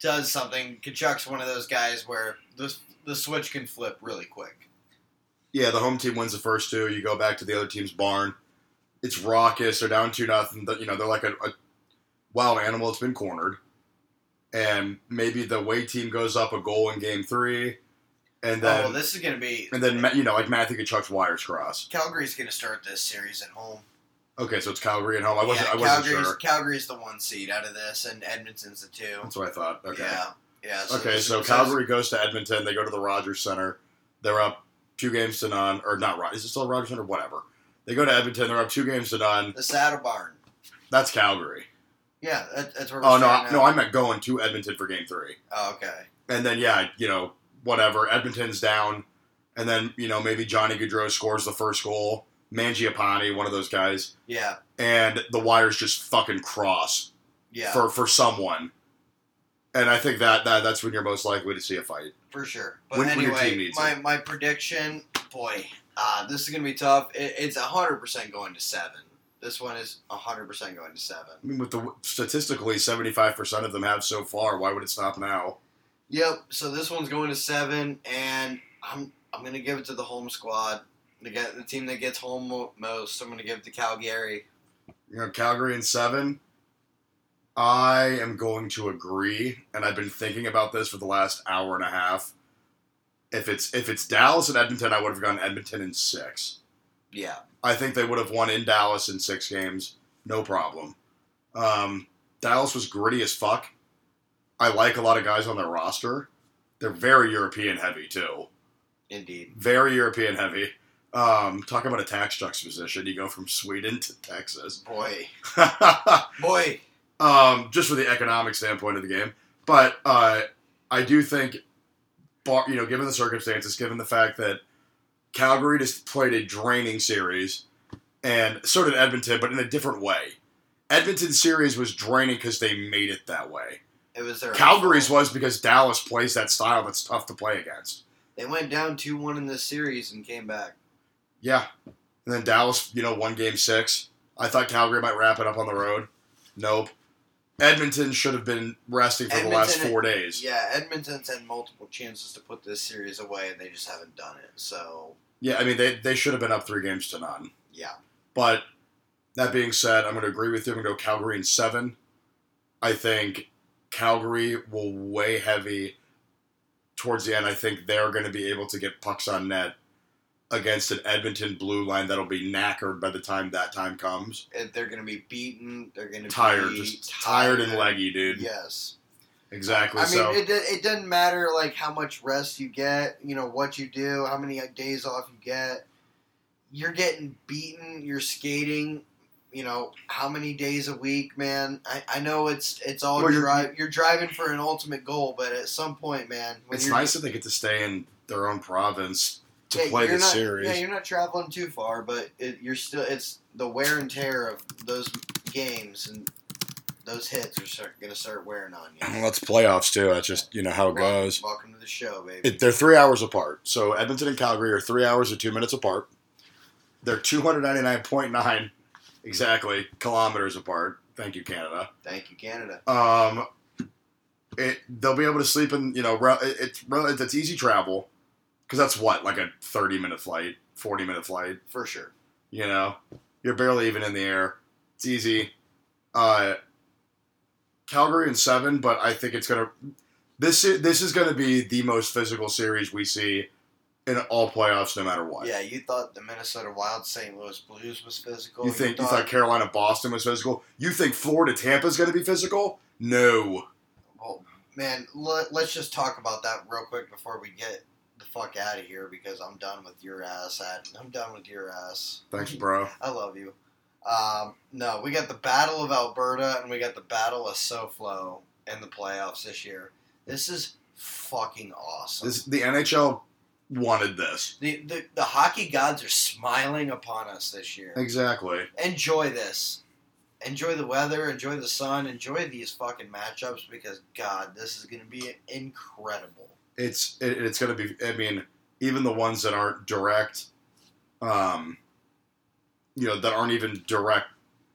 does something. Kachuk's one of those guys where the, the switch can flip really quick. Yeah, the home team wins the first two. You go back to the other team's barn. It's raucous. They're down two nothing. You know, they're like a, a wild animal that's been cornered. And maybe the away team goes up a goal in game three. And then, oh, this is going to be... And then, you know, like Matthew Kachuk's wires cross. Calgary's going to start this series at home. Okay, so it's Calgary at home. I wasn't, yeah, I wasn't sure. Calgary's the one seed out of this, and Edmonton's the two. That's what I thought. Okay. Yeah. yeah so okay, so Calgary goes to Edmonton. They go to the Rogers Center. They're up two games to none. Or not Rogers. Is it still Rogers Center? Whatever. They go to Edmonton. They're up two games to none. The Saddle Barn. That's Calgary. Yeah, that, that's where we're Oh, no, I, no, I meant going to Edmonton for game three. Oh, okay. And then, yeah, you know, whatever. Edmonton's down. And then, you know, maybe Johnny Gaudreau scores the first goal. Mangiapane, one of those guys. Yeah. And the wires just fucking cross yeah. for, for someone. And I think that, that that's when you're most likely to see a fight. For sure. But when, anyway, when your team needs my, it. my prediction, boy, uh, this is going to be tough. It, it's one hundred percent going to seven. This one is one hundred percent going to seven. I mean, with the statistically, seventy-five percent of them have so far. Why would it stop now? Yep. So this one's going to seven, and I'm I'm going to give it to the home squad. The team that gets home most, I'm going to give it to Calgary. You know, Calgary in seven. I am going to agree, and I've been thinking about this for the last hour and a half. If it's if it's Dallas and Edmonton, I would have gone Edmonton in six. Yeah. I think they would have won in Dallas in six games. No problem. Um, Dallas was gritty as fuck. I like a lot of guys on their roster. They're very European heavy, too. Indeed. Very European heavy. Um, talk about a tax juxtaposition. You go from Sweden to Texas. Boy. Boy. Um, just for the economic standpoint of the game. But uh, I do think, you know, given the circumstances, given the fact that Calgary just played a draining series, and so did Edmonton, but in a different way. Edmonton's series was draining because they made it that way. It was their Calgary's was because Dallas plays that style that's tough to play against. They went down two one in this series and came back. Yeah. And then Dallas, you know, won game six. I thought Calgary might wrap it up on the road. Nope. Edmonton should have been resting for Edmonton the last four had, days. Yeah, Edmonton's had multiple chances to put this series away, and they just haven't done it. So yeah, I mean, they, they should have been up three games to none. Yeah. But that being said, I'm going to agree with you. I'm going to go Calgary in seven. I think Calgary will weigh heavy towards the end. I think they're going to be able to get pucks on net against an Edmonton blue line that'll be knackered by the time that time comes. And they're going to be beaten. They're going to tired, be just tired, tired and leggy, dude. Yes, exactly. I mean, so. it it doesn't matter like how much rest you get, you know, what you do, how many days off you get. You're getting beaten. You're skating. You know, how many days a week, man? I, I know it's it's all well, drive. You're, you're driving for an ultimate goal, but at some point, man, when it's nice that they get to stay in their own province to yeah, play the not, series. Yeah, you're not traveling too far, but it, you're still. It's the wear and tear of those games and those hits are start, gonna start wearing on you. Well, it's playoffs too. That's just you know how it right. goes. Welcome to the show, baby. It, they're three hours apart. So Edmonton and Calgary are three hours or two minutes apart. They're two hundred ninety nine point nine. Exactly. Kilometers apart. Thank you, Canada. Thank you, Canada. Um, it they'll be able to sleep in, you know, it's it, it's easy travel. Because that's what? Like a thirty-minute flight, forty-minute flight? For sure. You know? You're barely even in the air. It's easy. Uh, Calgary in seven, but I think it's going to... This is, this is going to be the most physical series we see in all playoffs, no matter what. Yeah, you thought the Minnesota Wild Saint Louis Blues was physical. You think you thought, you thought Carolina Boston was physical? You think Florida Tampa is going to be physical? No. Well, man, let, let's just talk about that real quick before we get the fuck out of here because I'm done with your ass. I'm done with your ass. Thanks, bro. I love you. Um, no, we got the Battle of Alberta and we got the Battle of SoFlo in the playoffs this year. This is fucking awesome. This, the N H L... wanted this. The, the the hockey gods are smiling upon us this year. Exactly. Enjoy this. Enjoy the weather. Enjoy the sun. Enjoy these fucking matchups because, God, this is going to be incredible. It's it, it's going to be, I mean, even the ones that aren't direct, um, you know, that aren't even direct,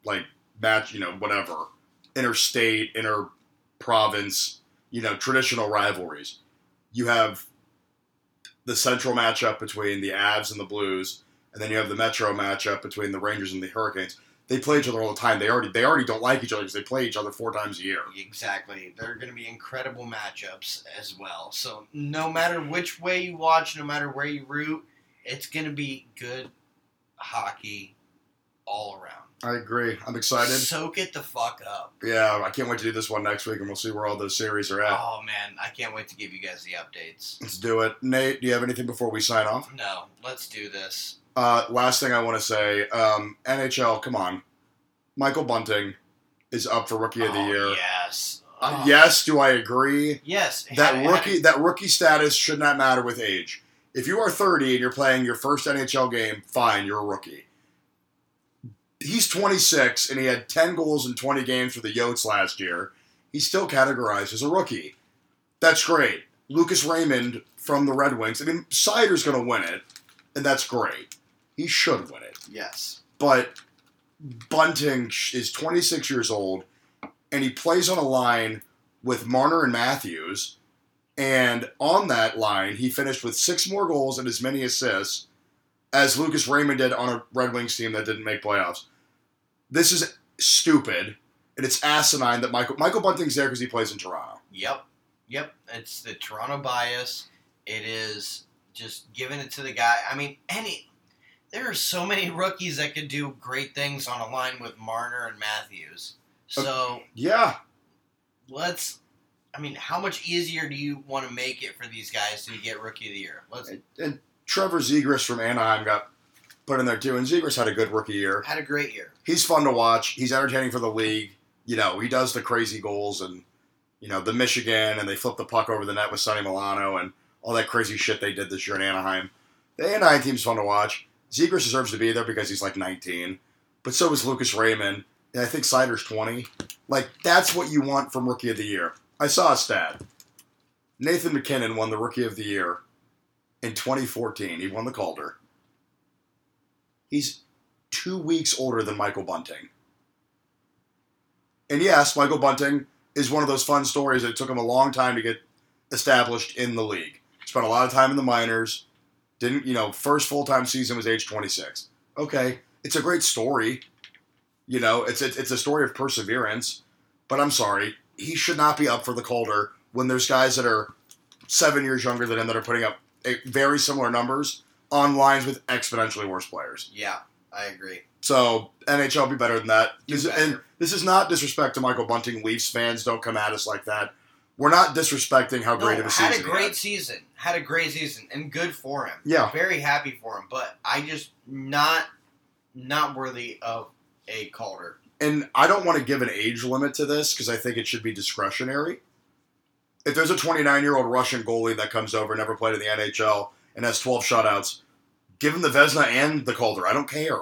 like, match, you know, whatever, interstate, inter-province, you know, traditional rivalries. You have the central matchup between the Avs and the Blues, and then you have the Metro matchup between the Rangers and the Hurricanes. They play each other all the time. They already they already don't like each other because they play each other four times a year. Exactly. They're going to be incredible matchups as well. So no matter which way you watch, no matter where you root, it's going to be good hockey all around. I agree. I'm excited. Soak it the fuck up. Yeah, I can't wait to do this one next week, and we'll see where all those series are at. Oh, man. I can't wait to give you guys the updates. Let's do it. Nate, do you have anything before we sign off? No. Let's do this. Uh, last thing I want to say, um, N H L, come on. Michael Bunting is up for Rookie of the oh, Year. yes. Uh, oh. Yes, do I agree? Yes. That had, rookie had. That rookie status should not matter with age. If you are thirty and you're playing your first N H L game, fine, you're a rookie. He's twenty-six, and he had ten goals in twenty games for the Yotes last year. He's still categorized as a rookie. That's great. Lucas Raymond from the Red Wings. I mean, Sider's going to win it, and that's great. He should win it. Yes. But Bunting is twenty-six years old, and he plays on a line with Marner and Matthews. And on that line, he finished with six more goals and as many assists as Lucas Raymond did on a Red Wings team that didn't make playoffs. This is stupid, and it's asinine that Michael Michael Bunting's there because he plays in Toronto. Yep, yep. It's the Toronto bias. It is just giving it to the guy. I mean, any there are so many rookies that could do great things on a line with Marner and Matthews. So uh, yeah, let's. I mean, how much easier do you want to make it for these guys to get Rookie of the Year? Let's. And, and, Trevor Zegras from Anaheim got put in there, too, and Zegras had a good rookie year. Had a great year. He's fun to watch. He's entertaining for the league. You know, he does the crazy goals and, you know, the Michigan, and they flip the puck over the net with Sonny Milano and all that crazy shit they did this year in Anaheim. The Anaheim team's fun to watch. Zegras deserves to be there because he's like nineteen, but so is Lucas Raymond, and I think Sider's twenty. Like, that's what you want from Rookie of the Year. I saw a stat. Nathan McKinnon won the Rookie of the Year in twenty fourteen, he won the Calder. He's two weeks older than Michael Bunting. And yes, Michael Bunting is one of those fun stories that took him a long time to get established in the league. Spent a lot of time in the minors. Didn't, you know, first full-time season was age twenty-six. Okay, it's a great story. You know, it's a, it's a story of perseverance. But I'm sorry, he should not be up for the Calder when there's guys that are seven years younger than him that are putting up very similar numbers on lines with exponentially worse players. Yeah, I agree. So, N H L be better than that. This, better. And this is not disrespect to Michael Bunting. Leafs fans, don't come at us like that. We're not disrespecting how no, great of a season he had. Had a great season. Had a great season. And good for him. Yeah. I'm very happy for him. But I just not not worthy of a Calder. And I don't want to give an age limit to this because I think it should be discretionary. If there's a twenty-nine-year-old Russian goalie that comes over, never played in the N H L, and has twelve shutouts, give him the Vezina and the Calder. I don't care.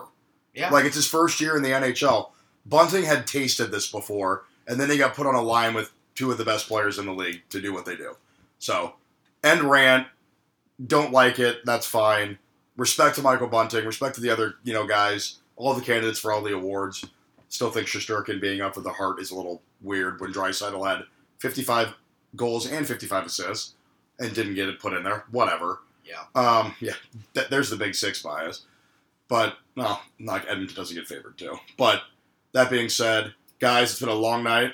Yeah. Like, it's his first year in the N H L. Bunting had tasted this before, and then he got put on a line with two of the best players in the league to do what they do. So, end rant. Don't like it. That's fine. Respect to Michael Bunting. Respect to the other, you know, guys. All the candidates for all the awards. Still think Shesterkin being up for the Hart is a little weird when Draisaitl had fifty-five goals and fifty-five assists and didn't get it put in there. Whatever. Yeah. Um, yeah. Th- there's the big six bias. But, no, like Edmonton doesn't get favored, too. But, that being said, guys, it's been a long night.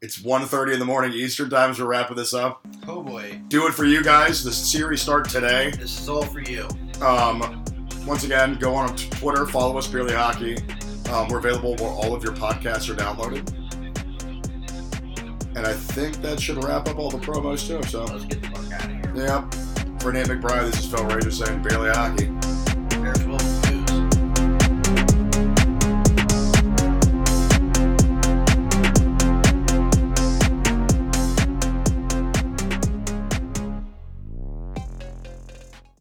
It's one thirty in the morning Eastern time as we're wrapping this up. Oh, boy. Do it for you guys. The series start today. This is all for you. Um, once again, go on Twitter. Follow us, Purely Hockey. Um, we're available where all of your podcasts are downloaded. And I think that should wrap up all the promos, too. So let's get the fuck out of here. Yeah. For Nate McBride, this is Phil Razor saying, Barely Hockey.